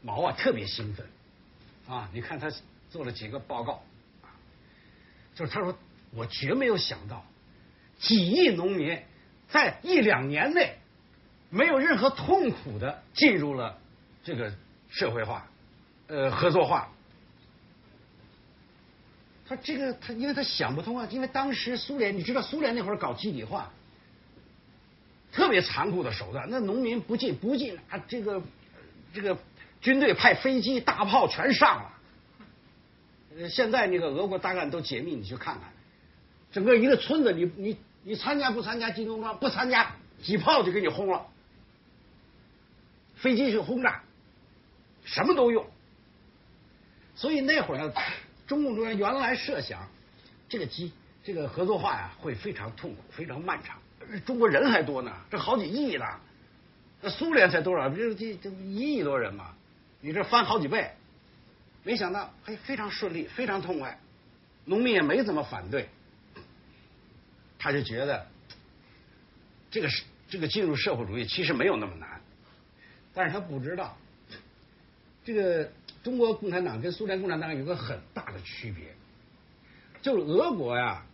毛啊特别兴奋啊，你看他做了几个报告啊，就是他说我绝没有想到几亿农民在1-2年内没有任何痛苦的进入了这个社会化。合作化，他这个他因为他想不通啊，因为当时苏联，你知道苏联那会儿搞集体化，特别残酷的手段，那农民不进啊，这个军队派飞机大炮全上了。现在那个俄国大干都解密，你去看看，整个一个村子你参加不参加进攻吗？不参加，几炮就给你轰了，飞机去轰炸，什么都用。所以那会儿呢，中共中央原来设想，这个合作化呀会非常痛苦，非常漫长。中国人还多呢，这好几亿呢，那苏联才多少？这1亿多人嘛，你这翻好几倍。没想到，嘿，非常顺利，非常痛快，农民也没怎么反对。他就觉得，这个进入社会主义其实没有那么难，但是他不知道，这个。中国共产党跟苏联共产党有个很大的区别，就是俄国呀，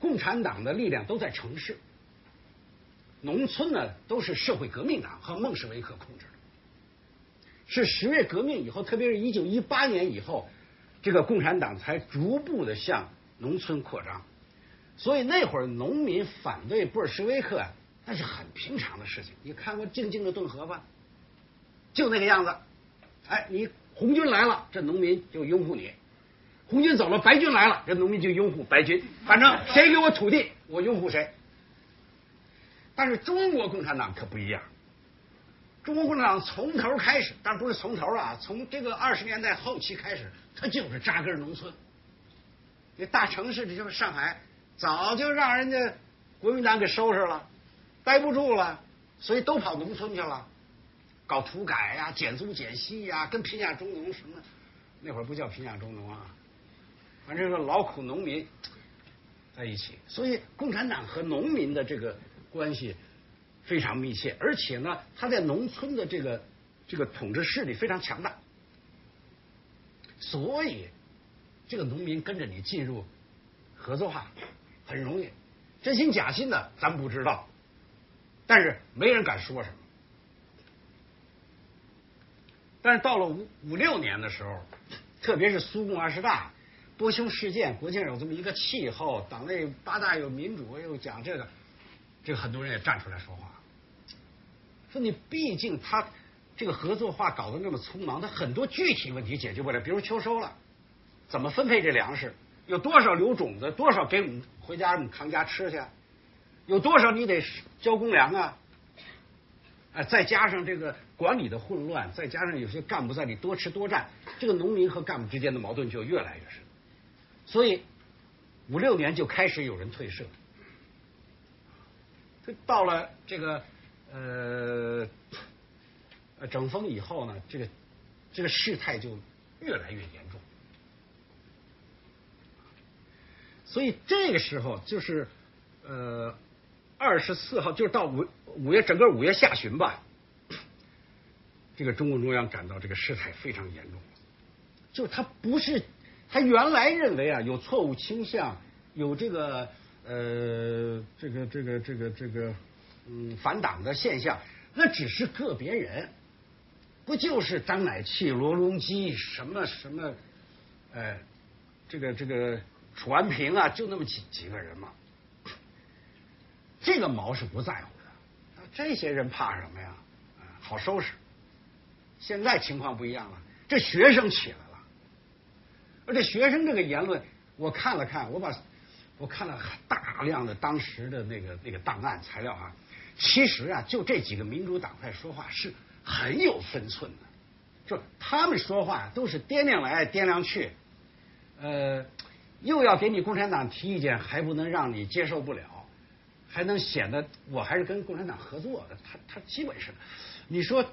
共产党的力量都在城市，农村呢都是社会革命党和孟什维克控制的。是10月革命以后，特别是1918年以后，这个共产党才逐步的向农村扩张。所以那会儿农民反对布尔什维克，那是很平常的事情。你看过《静静的顿河》吧？就那个样子。哎，你红军来了，这农民就拥护你；红军走了，白军来了，这农民就拥护白军。反正谁给我土地，我拥护谁。但是中国共产党可不一样，中国共产党从头开始，但不是从头啊，从这个20年代后期开始，它就是扎根农村。那大城市，这就是上海，早就让人家国民党给收拾了，待不住了，所以都跑农村去了。搞土改呀、减租减息呀、跟贫下中农什么，那会儿不叫贫下中农啊，反正是劳苦农民在一起。所以共产党和农民的这个关系非常密切，而且呢，他在农村的这个统治势力非常强大，所以这个农民跟着你进入合作化很容易，真心假心的咱不知道，但是没人敢说什么。但是到了56年的时候，特别是苏共20大、波修事件，国际上有这么一个气候，党内8大有民主，又讲这个很多人也站出来说话，说你毕竟他这个合作化搞得那么匆忙，他很多具体问题解决不了，比如秋收了，怎么分配这粮食？有多少留种子？多少给我们回家我们扛家吃去？有多少你得交公粮啊？再加上这个管理的混乱，再加上有些干部在里多吃多占，这个农民和干部之间的矛盾就越来越深。所以56年就开始有人退社，到了这个整风以后呢，这个事态就越来越严重。所以这个时候就是24号，就是到五月，整个5月下旬吧，这个中共中央感到这个事态非常严重，就是他不是他原来认为啊有错误倾向，有反党的现象，那只是个别人，不就是张乃器、罗隆基什么，这个楚安平啊，就那么几个人嘛。这个毛是不在乎的，这些人怕什么呀？好收拾。现在情况不一样了，这学生起来了，而且学生这个言论，我看了看，我看了大量的当时的那个档案材料啊，其实啊，就这几个民主党派说话是很有分寸的，就他们说话都是掂量来掂量去，又要给你共产党提意见，还不能让你接受不了，还能显得我还是跟共产党合作的。他基本是，你说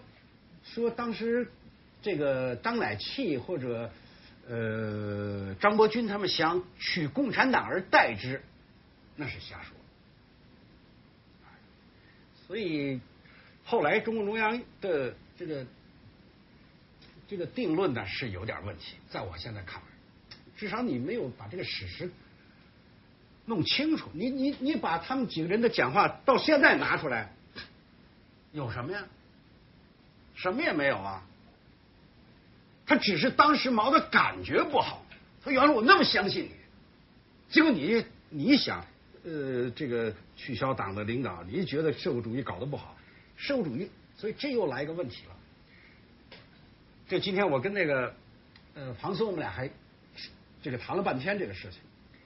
当时这个张乃器或者张伯钧他们想取共产党而代之，那是瞎说。所以后来中共中央的这个定论呢是有点问题，在我现在看来，至少你没有把这个史实弄清楚。你把他们几个人的讲话到现在拿出来，有什么呀？什么也没有啊。他只是当时毛的感觉不好，他原来我那么相信你，结果你想。这个取消党的领导，你觉得社会主义搞得不好，社会主义，所以这又来一个问题了。这今天我跟那个庞松，我们俩还这个谈了半天这个事情，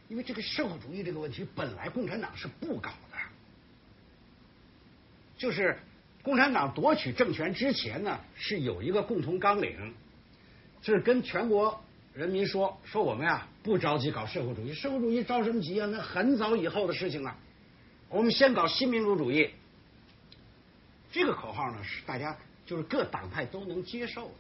因为这个社会主义这个问题本来共产党是不搞的，就是共产党夺取政权之前呢，是有一个共同纲领，就是跟全国人民说我们呀不着急搞社会主义，社会主义着什么急啊？那很早以后的事情了。我们先搞新民主主义，这个口号呢是大家就是各党派都能接受的。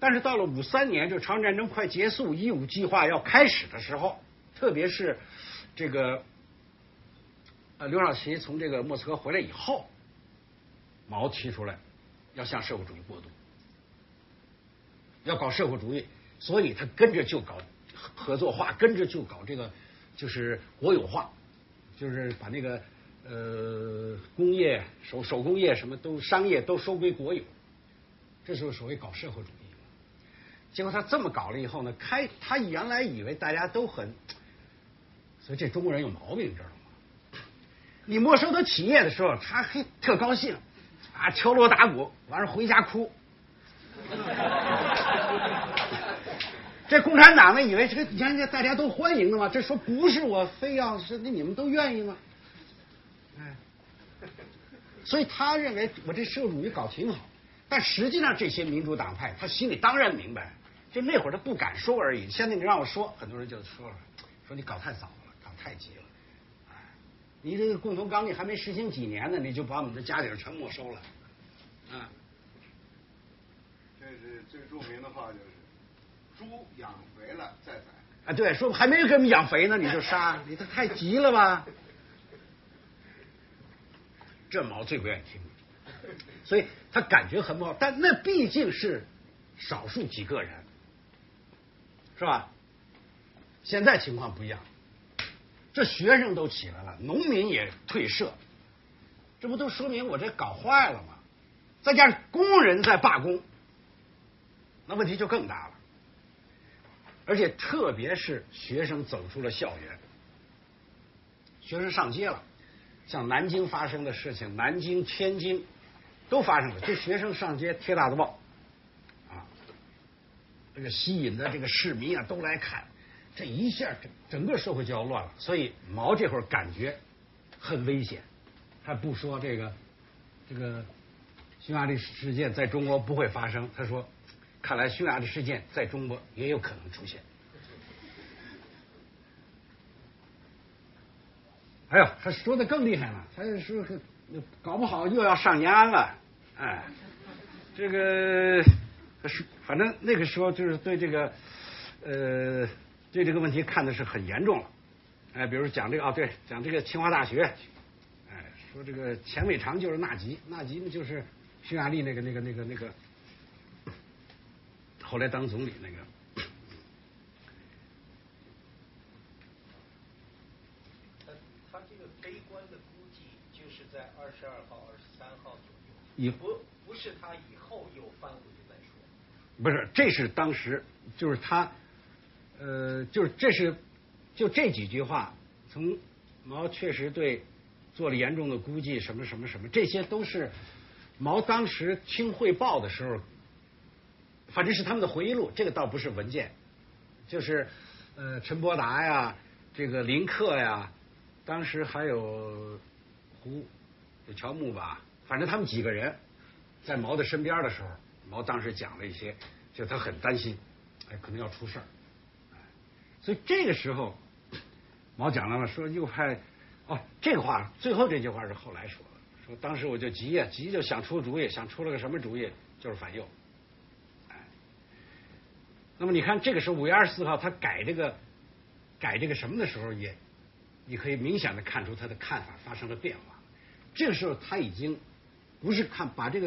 但是到了53年，就朝鲜战争快结束，义务计划要开始的时候，特别是这个刘少奇从这个莫斯科回来以后，毛提出来要向社会主义过渡。要搞社会主义，所以他跟着就搞合作化，跟着就搞这个就是国有化，就是把那个工业手工业什么都商业都收归国有，这时候所谓搞社会主义。结果他这么搞了以后呢，他原来以为大家都很，所以这中国人有毛病，知道吗？你没收他企业的时候，他还特高兴啊，敲锣打鼓，完了回家哭。这共产党呢，以为这个你看大家都欢迎的嘛，这说不是我非要是你们都愿意吗？哎，所以他认为我这社会主义搞挺好，但实际上这些民主党派他心里当然明白，就那会儿他不敢说而已。现在你让我说，很多人就说了，说你搞太早了，搞太急了，哎，你这个共同纲领还没实行几年呢，你就把我们的家底儿全没收了，啊。这是最著名的话，就是猪养肥了再宰啊！对，说还没有给我们养肥呢，你就杀，你这太急了吧？这毛最不愿意听，所以他感觉很不好。但那毕竟是少数几个人，是吧？现在情况不一样，这学生都起来了，农民也退社，这不都说明我这搞坏了吗？再加上工人在罢工，那问题就更大了。而且特别是学生走出了校园，学生上街了，像南京发生的事情，南京、天津都发生了，这学生上街贴大字报啊，这个吸引的这个市民啊都来看，这一下整个社会就要乱了。所以毛这会儿感觉很危险，还不说这个匈牙利事件在中国不会发生，他说看来匈牙利事件在中国也有可能出现。哎呦，他说的更厉害了，他说搞不好又要上延安了，哎，这个反正那个时候就是对这个对这个问题看的是很严重了，哎，比如讲这个对，讲这个清华大学，哎，说这个钱伟长就是纳吉呢，就是匈牙利那个。后来当总理那个，他这个悲观的估计就是在22号、23号左右，也不是他以后又翻回去再说。不是，这是当时就是他，就是这是就这几句话，从毛确实对做了严重的估计，什么什么什么，这些都是毛当时听汇报的时候。反正是他们的回忆录，这个倒不是文件，就是陈伯达呀，这个林克呀，当时还有胡这乔木吧，反正他们几个人在毛的身边的时候，毛当时讲了一些，就他很担心，哎，可能要出事儿，哎，所以这个时候毛讲了嘛，说右派，哦，这个话最后这句话是后来说的，说当时我就急呀，急就想出主意，想出了个什么主意，就是反右，哎，那么你看这个时候5月24号他改这个什么的时候也。你可以明显的看出他的看法发生了变化，这个时候他已经不是看把这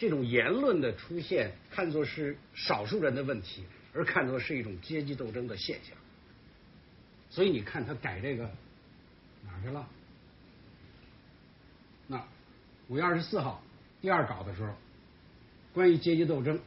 种言论的出现看作是少数人的问题，而看作是一种阶级斗争的现象。所以你看他改这个哪去了？那5月24号第二稿的时候，关于阶级斗争，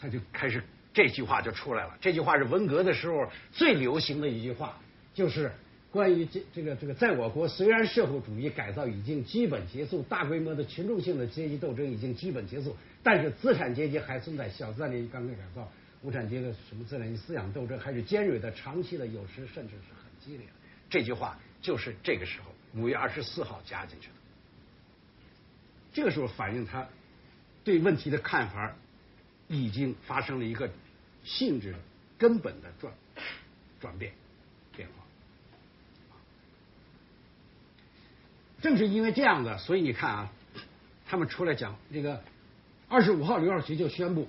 他就开始这句话就出来了。这句话是文革的时候最流行的一句话。就是关于这个，在我国虽然社会主义改造已经基本结束，大规模的群众性的阶级斗争已经基本结束，但是资产阶级还存在小资产阶级刚刚改造，无产阶级什么资产阶级思想斗争还是尖锐的、长期的，有时甚至是很激烈的。这句话就是这个时候5月24号加进去的。这个时候反映他对问题的看法已经发生了一个性质根本的转变。正是因为这样的，所以你看啊，他们出来讲这个25号刘少奇就宣布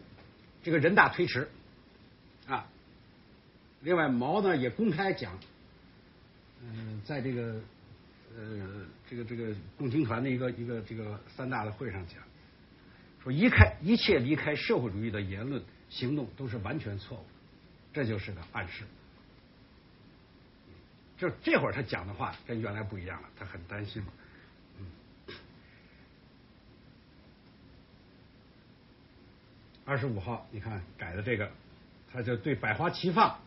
这个人大推迟啊。另外毛呢也公开讲，在这个共青团的一个三大的会上讲，说一切离开社会主义的言论行动都是完全错误，这就是个暗示。就这会儿他讲的话跟原来不一样了，他很担心嘛。25号你看改的这个，他就对百花齐放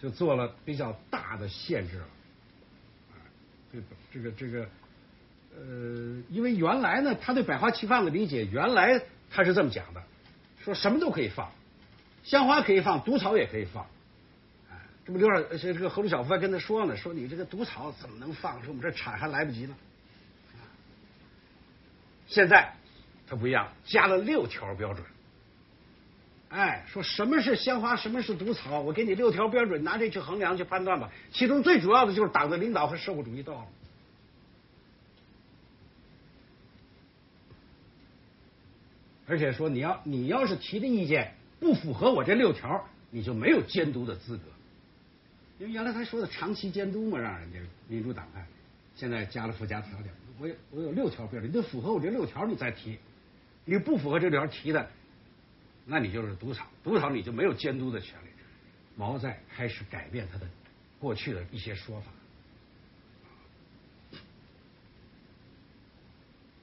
就做了比较大的限制了。对这个，因为原来呢他对百花齐放的理解，原来他是这么讲的，说什么都可以放，香花可以放，毒草也可以放。这不这个赫鲁晓夫还跟他说呢，说你这个毒草怎么能放？说我们这产还来不及呢。现在他不一样，加了6条标准。哎，说什么是香花，什么是毒草，我给你6条标准，拿这去衡量去判断吧。其中最主要的就是党的领导和社会主义道路。而且说你要是提的意见不符合我这6条，你就没有监督的资格。因为原来他说的长期监督嘛，让人家民主党派现在加了附加条件，我有6条标准，你得符合我这6条你再提，你不符合这6条提的，那你就是毒草你就没有监督的权利。毛在开始改变他的过去的一些说法。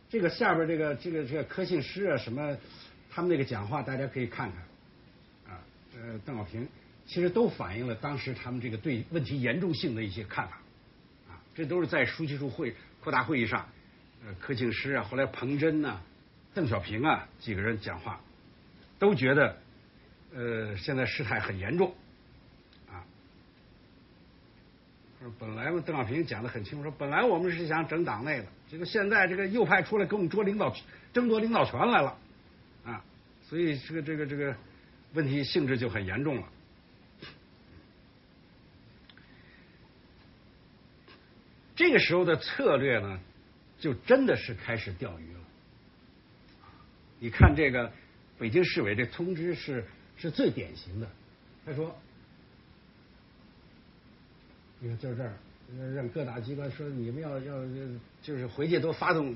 这个下边这个柯信施啊什么他们那个讲话大家可以看看啊，邓小平。其实都反映了当时他们这个对问题严重性的一些看法，啊，这都是在书记处扩大会议上，柯庆施啊，后来彭真呐、邓小平啊几个人讲话，都觉得，现在事态很严重，啊，本来嘛，邓小平讲得很清楚，说本来我们是想整党内的，结果现在这个右派出来跟我们争夺领导权来了，啊，所以这个问题性质就很严重了。这个时候的策略呢，就真的是开始钓鱼了。你看这个北京市委这通知是最典型的。他说，你看就是这儿，让各大机关说你们要就是回去都发动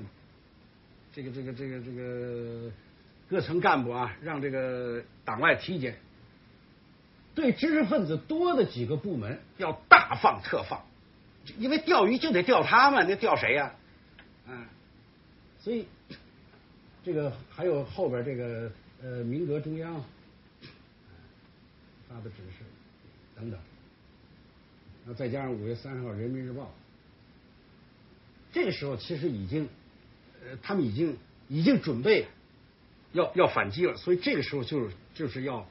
这个各层干部啊，让这个党外提意见，对知识分子多的几个部门要大放特放。因为钓鱼就得钓他们，那钓谁呀？嗯，所以这个还有后边这个民革中央发的指示等等，然后再加上5月30号《人民日报》，这个时候其实已经他们已经准备要反击了，所以这个时候就是要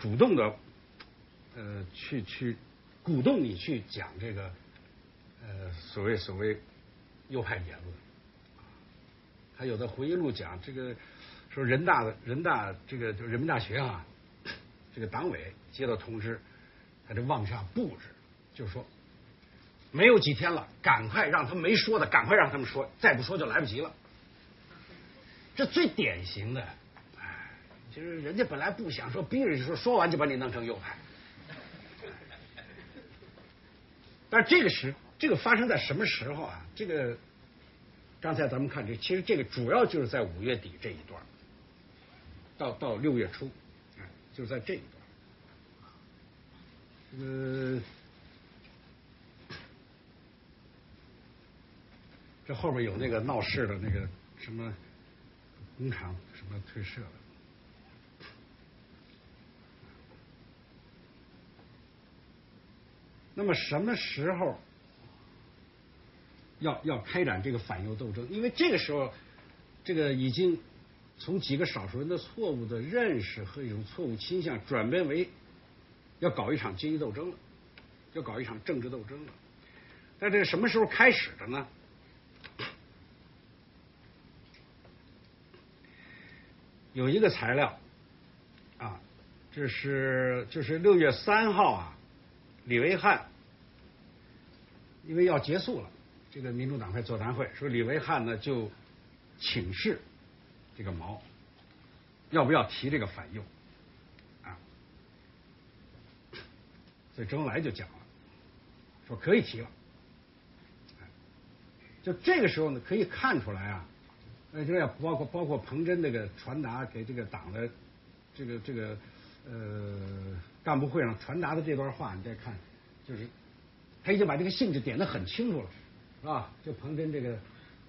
主动的去鼓动你去讲这个所谓右派言论。他有的回忆录讲这个，说人大这个就人民大学啊，这个党委接到通知，他就往下布置，就是说没有几天了，赶快让他们没说的赶快让他们说，再不说就来不及了。这最典型的，哎，就是人家本来不想说，逼着你说，说完就把你弄成右派。但是这个发生在什么时候啊？这个。刚才咱们看这，其实这个主要就是在5月底这一段，到6月初，就是在这一段。这后面有那个闹事的那个什么工厂什么退社了。那么什么时候？要开展这个反右斗争，因为这个时候，这个已经从几个少数人的错误的认识和一种错误倾向，转变为要搞一场阶级斗争了，要搞一场政治斗争了。但这什么时候开始的呢？有一个材料啊，这是就是6月3号啊，李维汉因为要结束了。这个民主党派座谈会说，李维汉呢就请示这个毛，要不要提这个反右啊？所以周恩来就讲了，说可以提了。就这个时候呢，可以看出来啊，这包括彭真那个传达给这个党的这个干部会上传达的这段话，你再看，就是他已经把这个性质点得很清楚了。啊，就彭真这个，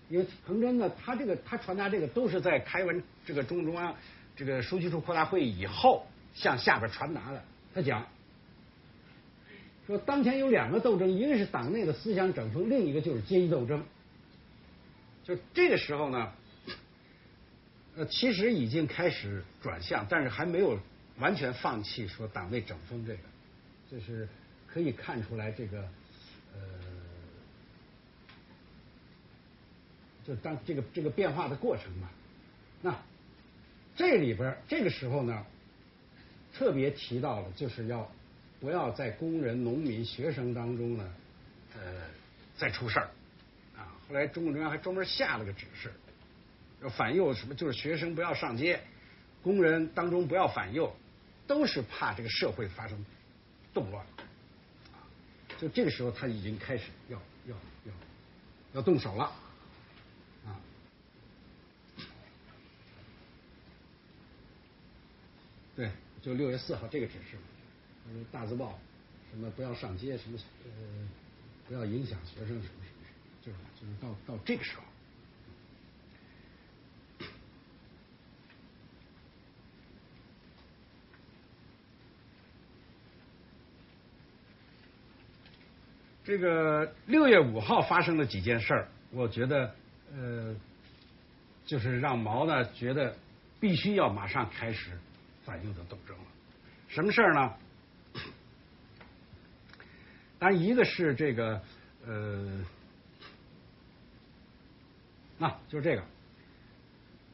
因为彭真呢，他传达这个都是在开完这个中央这个书记处扩大会议以后向下边传达的。他讲说，当前有两个斗争，一个是党内的思想整风，另一个就是阶级斗争。就这个时候呢，其实已经开始转向，但是还没有完全放弃说党内整风这个，就是可以看出来这个。就当这个变化的过程嘛，那这里边这个时候呢，特别提到了就是要不要在工人、农民、学生当中呢，再出事儿啊。后来中共中央还专门下了个指示，要反右什么，就是学生不要上街，工人当中不要反右，都是怕这个社会发生动乱啊。就这个时候他已经开始要动手了。对，就6月4号这个指示，大字报，什么不要上街，什么不要影响学生，什么，就是到这个时候，这个6月5号发生了几件事儿，我觉得就是让毛呢觉得必须要马上开始。反右的斗争了，什么事儿呢？当然，一个是这个，就是这个，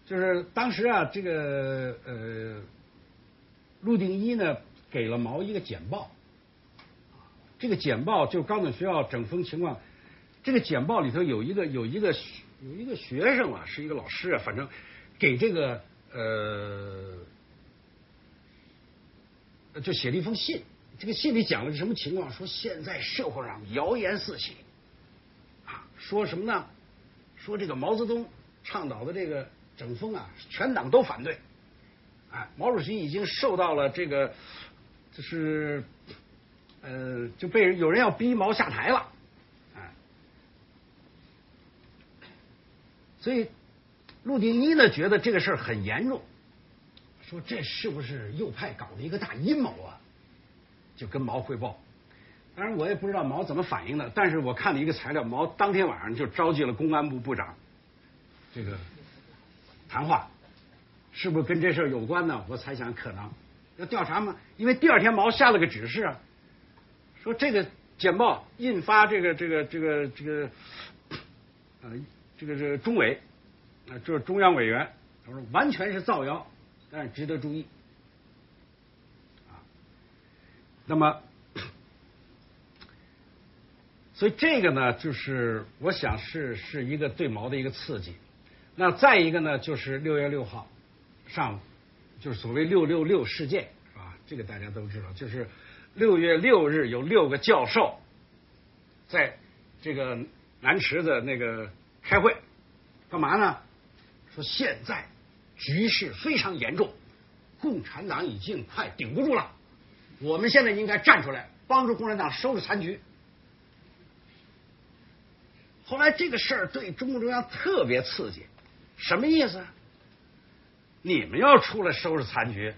就是当时啊，这个陆定一呢给了毛一个简报，这个简报就是高等学校整风情况，这个简报里头有一个学生啊，是一个老师啊，反正给这个就写了一封信，这个信里讲了个什么情况？说现在社会上谣言四起，啊，说什么呢？说这个毛泽东倡导的这个整风啊，全党都反对，啊，毛主席已经受到了这个，就是，就被有人要逼毛下台了，啊，所以陆定一呢觉得这个事儿很严重。说这是不是右派搞的一个大阴谋啊？就跟毛汇报。当然我也不知道毛怎么反应的，但是我看了一个材料，毛当天晚上就召集了公安部部长这个谈话，是不是跟这事有关呢？我猜想可能要调查嘛，因为第二天毛下了个指示啊，说这个简报印发这个这个是中委啊，这中央委员，他说完全是造谣，但是值得注意啊。那么，所以这个呢，就是我想是一个对毛的一个刺激。那再一个呢，就是6月6号上午，就是所谓666事件，是吧？这个大家都知道，就是6月6日有6个教授在这个南池的那个开会，干嘛呢？说现在局势非常严重，共产党已经快顶不住了，我们现在应该站出来帮助共产党收拾残局。后来这个事儿对中共中央特别刺激，什么意思啊？你们要出来收拾残局，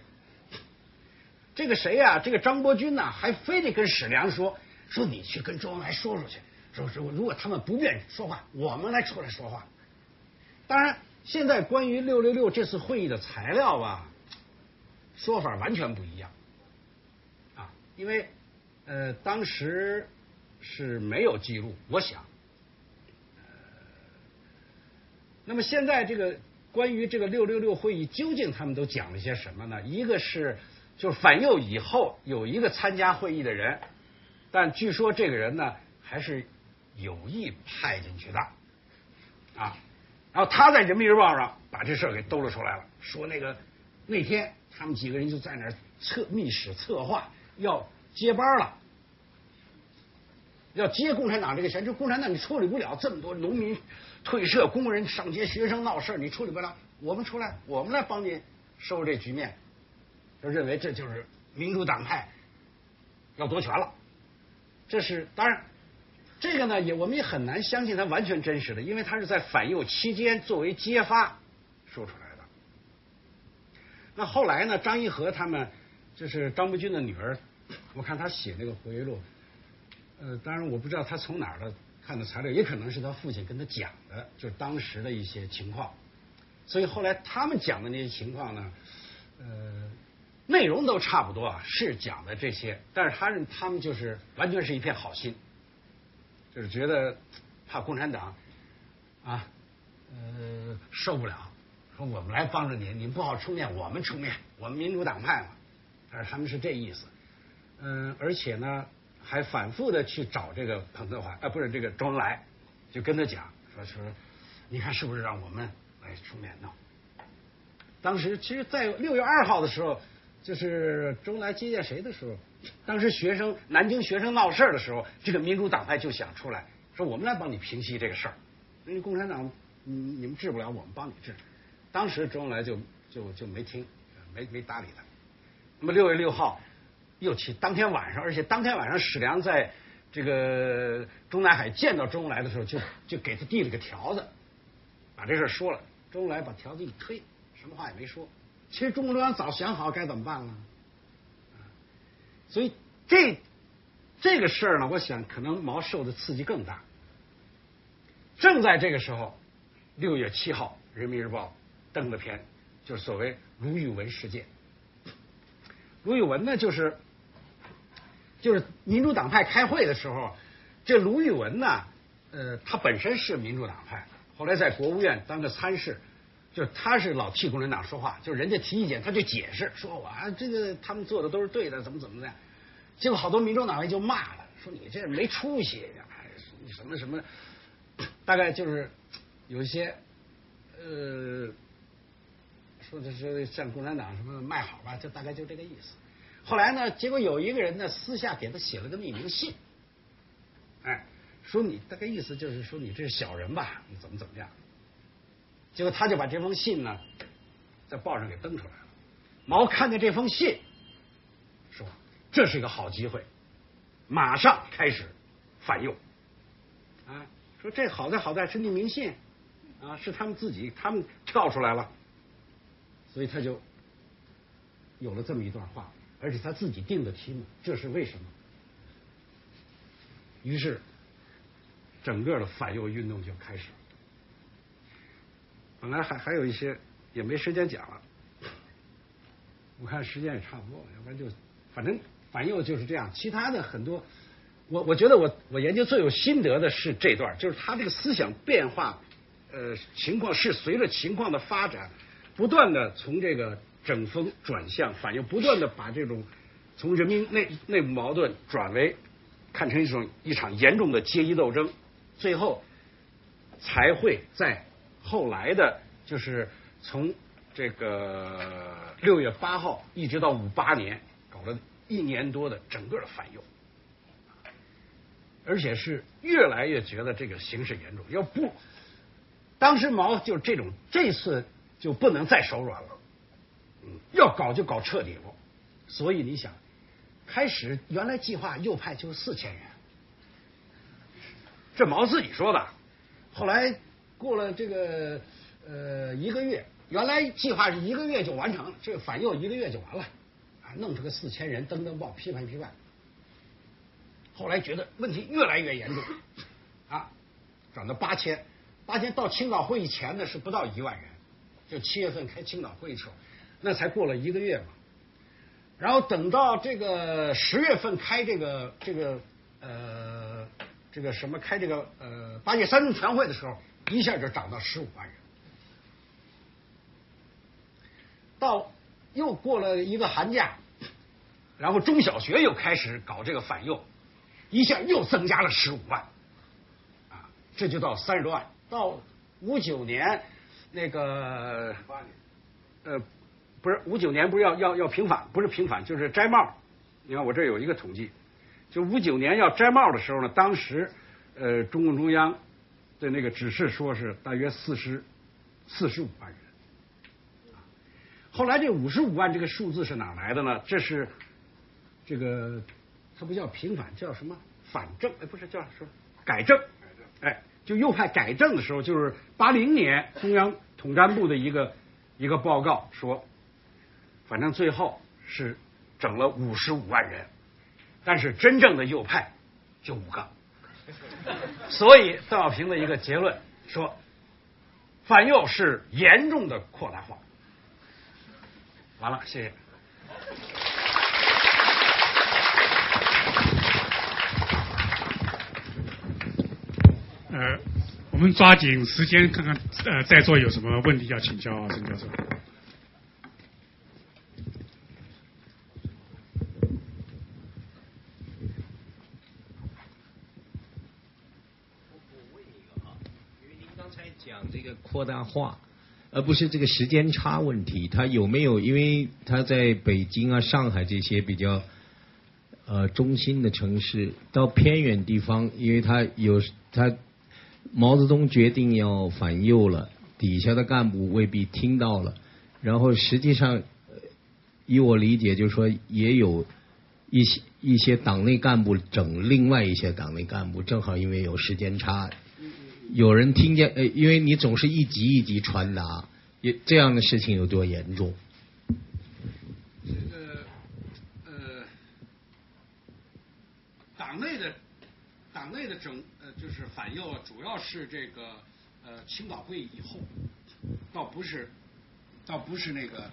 这个谁啊？这个张伯钧呢，还非得跟史良说你去跟周恩来说说去，说如果他们不愿意说话，我们来出来说话。当然，现在关于666这次会议的材料啊，说法完全不一样啊，因为当时是没有记录，我想。那么现在这个关于这个666会议究竟他们都讲了些什么呢？一个是就是反右以后有一个参加会议的人，但据说这个人呢还是有意派进去的啊，然后他在人民日报上把这事儿给兜了出来了，说那天他们几个人就在那儿密室策划要接班了，要接共产党这个权，就共产党你处理不了，这么多农民退社、工人上街、学生闹事，你处理不了，我们出来，我们来帮你收拾这局面，就认为这就是民主党派要夺权了。这是当然，这个呢我们也很难相信它完全真实的，因为它是在反右期间作为揭发说出来的。那后来呢，张一和他们就是张伯钧的女儿，我看他写那个回忆录。当然我不知道他从哪儿的看的材料，也可能是他父亲跟他讲的，就是当时的一些情况。所以后来他们讲的那些情况呢，内容都差不多啊，是讲的这些，但是他们就是完全是一片好心，就是觉得怕共产党啊受不了，说我们来帮着您，您不好出面，我们出面，我们民主党派嘛。但是他们是这意思，而且呢。还反复的去找这个彭德怀啊，不是这个周恩来，就跟他讲说，你看是不是让我们来出面闹？当时其实，在6月2号的时候，就是周恩来接见谁的时候，当时南京学生闹事的时候，这个民主党派就想出来说，我们来帮你平息这个事儿，因为共产党你们治不了，我们帮你治。当时周恩来就没听，没搭理他。那么6月6号。又去当天晚上，而且当天晚上史良在这个中南海见到周恩来的时候，就给他递了个条子，把这事说了。周恩来把条子一推，什么话也没说。其实中共中央早想好该怎么办了，所以这个事儿呢，我想可能毛受的刺激更大。正在这个时候，6月7号，《人民日报》登了篇，就是所谓卢玉文事件。卢玉文呢，就是民主党派开会的时候，这卢玉文呢，他本身是民主党派，后来在国务院当个参事，就是他是老替共产党说话，就是人家提意见他就解释，说我啊这个他们做的都是对的，怎么的，结果好多民主党派就骂了，说你这没出息，你什么什么，大概就是有一些说的是像共产党什么卖好吧，就大概就这个意思。后来呢，结果有一个人呢私下给他写了个匿名信，哎，说你大概意思就是说你这是小人吧，你怎么样。结果他就把这封信呢在报上给登出来了。毛看见这封信，说这是一个好机会，马上开始反右啊！说这好在是匿名信啊，是他们跳出来了。所以他就有了这么一段话，而且他自己定的题目，这是为什么？于是，整个的反右运动就开始了。本来还有一些也没时间讲了，我看时间也差不多，要不然就反正反右就是这样。其他的很多我觉得我研究最有心得的是这段，就是他这个思想变化，情况是随着情况的发展，不断的从这个整风转向反右，不断的把这种从人民内部矛盾转为看成一场严重的阶级斗争，最后才会在后来的，就是从这个6月8号一直到58年，搞了1年多的整个的反右。而且是越来越觉得这个形势严重，要不，当时毛就这种，这次就不能再手软了，要搞就搞彻底了。所以你想，开始原来计划右派就4000人，这毛自己说的。后来过了这个1个月，原来计划是1个月就完成，这个反右1个月就完了，啊，弄出个4000人登登报批判批判。后来觉得问题越来越严重，啊，涨到8000，到青岛会议前呢是不到1万人，就7月份开青岛会议时候，那才过了1个月嘛。然后等到这个10月份开8届3中全会的时候，一下就涨到15万人。到又过了一个寒假，然后中小学又开始搞这个反右。一下又增加了15万，啊，这就到30多万。到59年，那个，不是59年，不是要平反，不是平反，就是摘帽。你看我这有一个统计，就59年要摘帽的时候呢，当时中共中央的那个指示说是大约45万人。后来这55万这个数字是哪来的呢？这是这个。它不叫平反，叫什么反正？哎，不是叫什么改正？哎，就右派改正的时候，就是80年中央统战部的一个报告说，反正最后是整了55万人，但是真正的右派就5个。所以邓小平的一个结论说，反右是严重的扩大化。完了，谢谢。我们抓紧时间看看，在座有什么问题要请教啊，陈教授。我问一个啊，因为您刚才讲这个扩大化，而不是这个时间差问题，它有没有？因为它在北京啊、上海这些比较中心的城市，到偏远地方，因为它。毛泽东决定要反右了，底下的干部未必听到了。然后实际上，以我理解，就是说也有一些党内干部整另外一些党内干部，正好因为有时间差，有人听见，因为你总是一级一级传达，也这样的事情有多严重？这个党内的就是反右，主要是这个青岛会议以后，倒不是那个，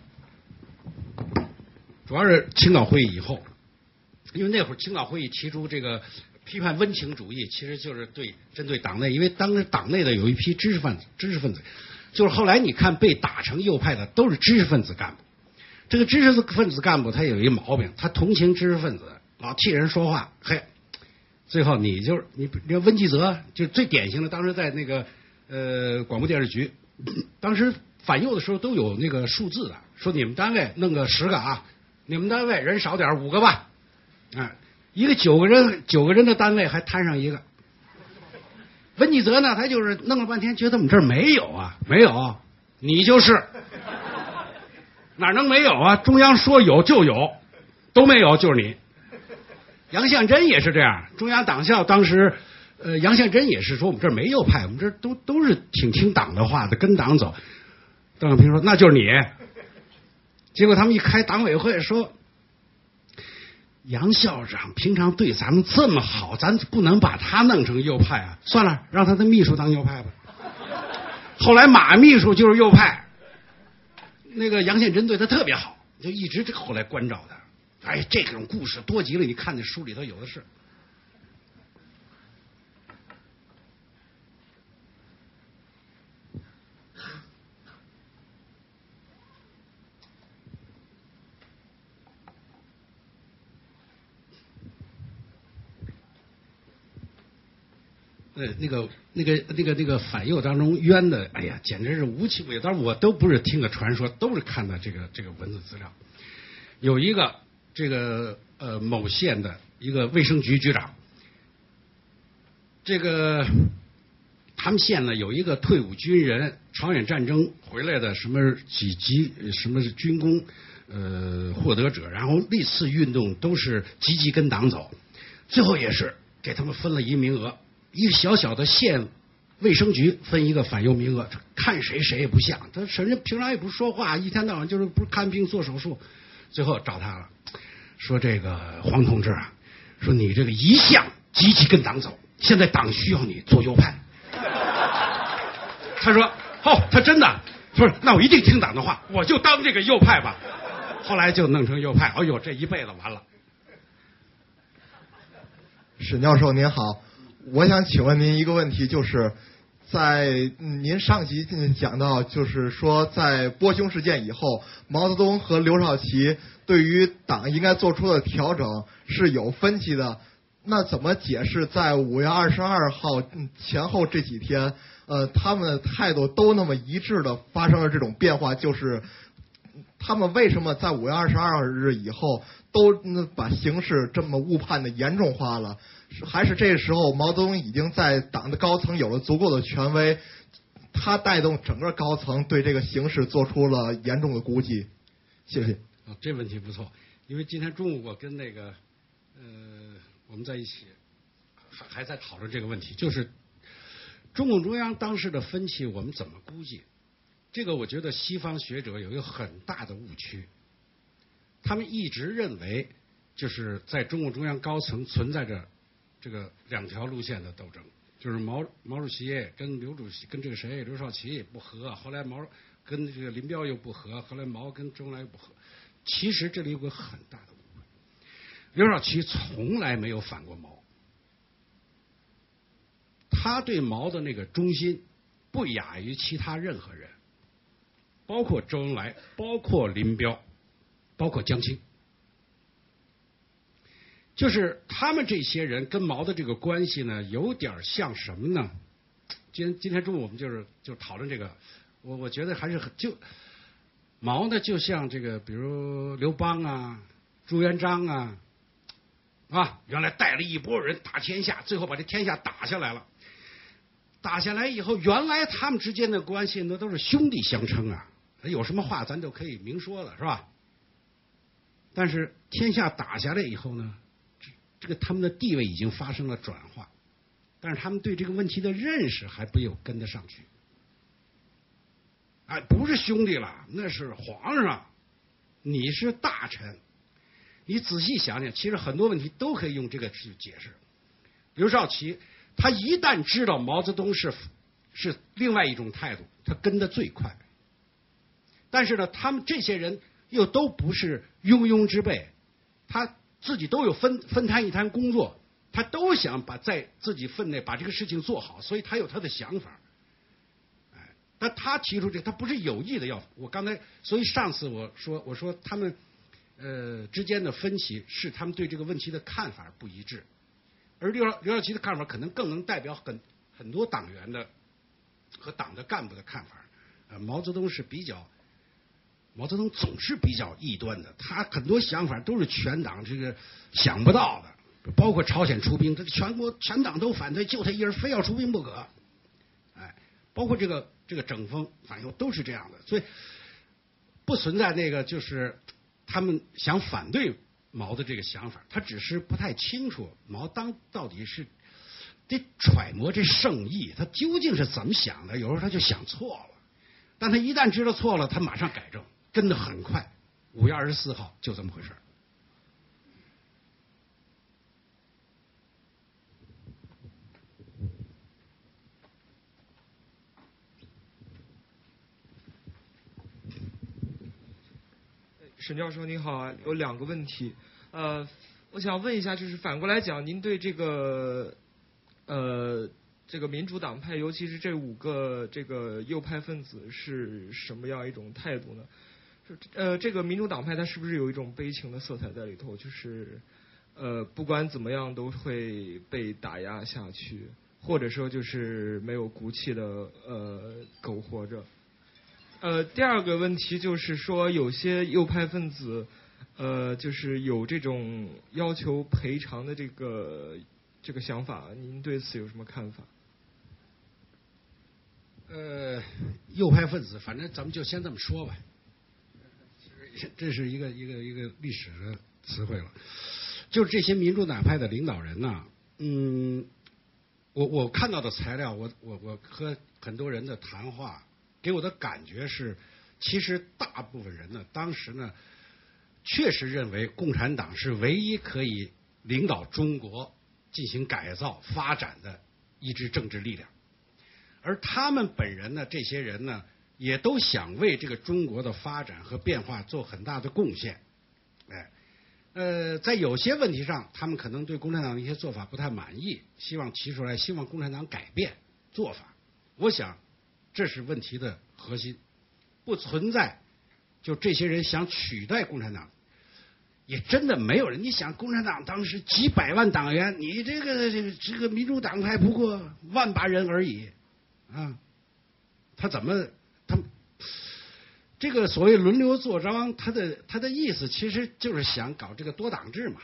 主要是青岛会议以后，因为那会儿青岛会议提出这个批判温情主义，其实就是针对党内，因为当时党内的有一批知识分子，就是后来你看被打成右派的都是知识分子干部。这个知识分子干部他有一个毛病，他同情知识分子，老替人说话，嘿。最后你温纪泽就最典型的，当时在那个广播电视局，当时反右的时候都有那个数字的，说你们单位弄个10个啊，你们单位人少点5个吧，啊，一个9个人的单位还摊上1个。温纪泽呢，他就是弄了半天，觉得我们这儿没有啊，没有，你就是哪能没有啊？中央说有就有，都没有就是你。杨向真也是这样，中央党校当时，杨向真也是说我们这儿没右派，我们这儿都是挺听党的话的，跟党走。邓小平说那就是你。结果他们一开党委会说，杨校长平常对咱们这么好，咱不能把他弄成右派啊，算了，让他的秘书当右派吧。后来马秘书就是右派，那个杨向真对他特别好，就一直后来关照他。哎，这种故事多极了，你看那书里头有的是。那个反右当中冤的，哎呀，简直是无奇不有。当然我都不是听个传说，都是看到这个文字资料。有一个某县的一个卫生局局长，他们县呢有一个退伍军人，朝鲜战争回来的什么几级什么军功获得者，然后历次运动都是积极跟党走，最后也是给他们分了一名额。一个小小的县卫生局分一个反右名额，看谁也不像他，反正平常也不说话，一天到晚就是不是看病做手术。最后找他了，说这个黄同志啊，说你这个一向积极跟党走，现在党需要你做右派。他说哦，他真的，他说那我一定听党的话，我就当这个右派吧。后来就弄成右派，哎呦，这一辈子完了。沈教授您好，我想请问您一个问题，就是在您上集讲到，就是说在波匈事件以后，毛泽东和刘少奇对于党应该做出的调整是有分歧的。那怎么解释在5月22号前后这几天，他们的态度都那么一致的发生了这种变化？就是他们为什么在5月22日以后都把形势这么误判的严重化了？还是这时候毛泽东已经在党的高层有了足够的权威，他带动整个高层对这个形势做出了严重的估计？谢谢。啊，这问题不错，因为今天中午我跟我们在一起还在讨论这个问题，就是中共中央当时的分歧我们怎么估计？这个我觉得西方学者有一个很大的误区，他们一直认为就是在中共中央高层存在着这个两条路线的斗争，就是毛主席跟刘主席跟刘少奇不和，后来毛跟这个林彪又不和，后来毛跟周恩来又不和。其实这里有个很大的误会，刘少奇从来没有反过毛，他对毛的那个忠心不亚于其他任何人，包括周恩来，包括林彪，包括江青。就是他们这些人跟毛的这个关系呢，有点像什么呢？今天中午我们就讨论这个，我觉得还是很毛呢，就像这个，比如刘邦啊、朱元璋啊，原来带了一拨人打天下，最后把这天下打下来了。打下来以后，原来他们之间的关系那都是兄弟相称啊，有什么话咱就可以明说了，是吧？但是天下打下来以后呢？这个他们的地位已经发生了转化，但是他们对这个问题的认识还没有跟得上去。哎，不是兄弟了，那是皇上，你是大臣。你仔细想想，其实很多问题都可以用这个去解释。刘少奇他一旦知道毛泽东是另外一种态度，他跟得最快。但是呢，他们这些人又都不是庸庸之辈，他自己都有分摊一摊工作，他都想把在自己分内把这个事情做好，所以他有他的想法。哎，但他提出这个，他不是有意的要我刚才，所以上次我说他们之间的分歧是他们对这个问题的看法不一致，而刘少奇的看法可能更能代表很多党员的和党的干部的看法。毛泽东总是比较异端的，他很多想法都是全党这个想不到的，包括朝鲜出兵，这全国全党都反对，就他一人非要出兵不可。哎，包括这个整风反右都是这样的，所以不存在那个就是他们想反对毛的这个想法，他只是不太清楚毛到底是得揣摩这圣意，他究竟是怎么想的，有时候他就想错了，但他一旦知道错了，他马上改正。跟得很快，5月24号就这么回事。沈教授您好啊，有两个问题，我想问一下，就是反过来讲，您对这个民主党派，尤其是这5个这个右派分子是什么样一种态度呢？这个民主党派它是不是有一种悲情的色彩在里头？就是不管怎么样都会被打压下去，或者说就是没有骨气的苟活着。第二个问题就是说，有些右派分子，就是有这种要求赔偿的这个想法，您对此有什么看法？右派分子，反正咱们就先这么说吧。这是一个历史的词汇了。就是这些民主党派的领导人呐，我看到的材料，我和很多人的谈话。给我的感觉是，其实大部分人呢，当时呢，确实认为共产党是唯一可以领导中国进行改造发展的一支政治力量，而他们本人呢，这些人呢，也都想为这个中国的发展和变化做很大的贡献。在有些问题上，他们可能对共产党的一些做法不太满意，希望提出来，希望共产党改变做法。我想。这是问题的核心，不存在就这些人想取代共产党，也真的没有人。你想，共产党当时几百万党员，你这个民主党派不过万把人而已啊，他这个所谓轮流做章，他的意思其实就是想搞这个多党制嘛，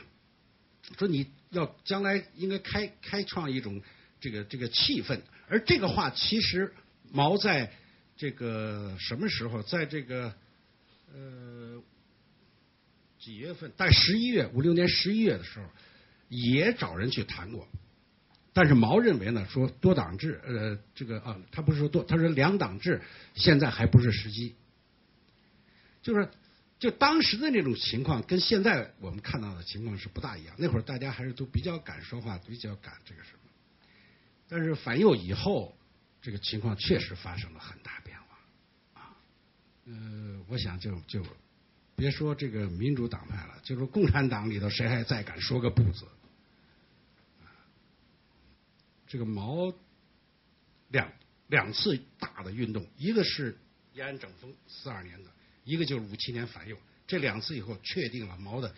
说你要将来应该开创一种这个气氛，而这个话其实。毛在这个什么时候？在这个几月份？在56年11月的时候，也找人去谈过。但是毛认为呢，说多党制，他不是说多，他说两党制，现在还不是时机。就当时的那种情况，跟现在我们看到的情况是不大一样。那会儿大家还是都比较敢说话，比较敢这个什么。但是反右以后。这个情况确实发生了很大变化啊，我想就别说这个民主党派了，就说共产党里头谁还再敢说个不字？这个毛两次大的运动，一个是延安整风42年的，一个就是57年反右，这两次以后确定了毛的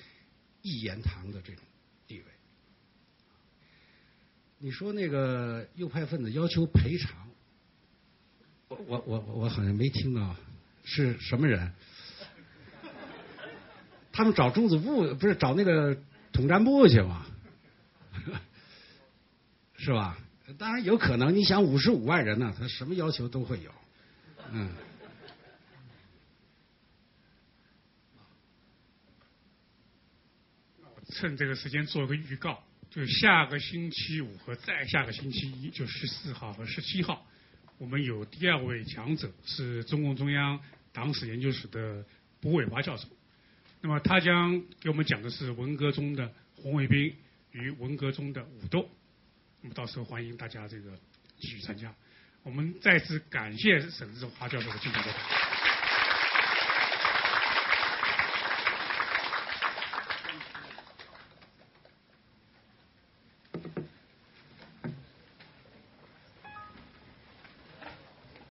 一言堂的这种地位。你说那个右派分子要求赔偿？我好像没听到是什么人，他们找中子部不是找那个统战部去吗？是吧？当然有可能，你想55万人呢，他什么要求都会有。我趁这个时间做个预告，就下个星期5和再下个星期1，就14号和17号。我们有第二位讲者是中共中央党史研究室的卜伟华教授，那么他将给我们讲的是文革中的红卫兵与文革中的武斗，那么到时候欢迎大家这个继续参加。我们再次感谢沈志华教授的精彩报道。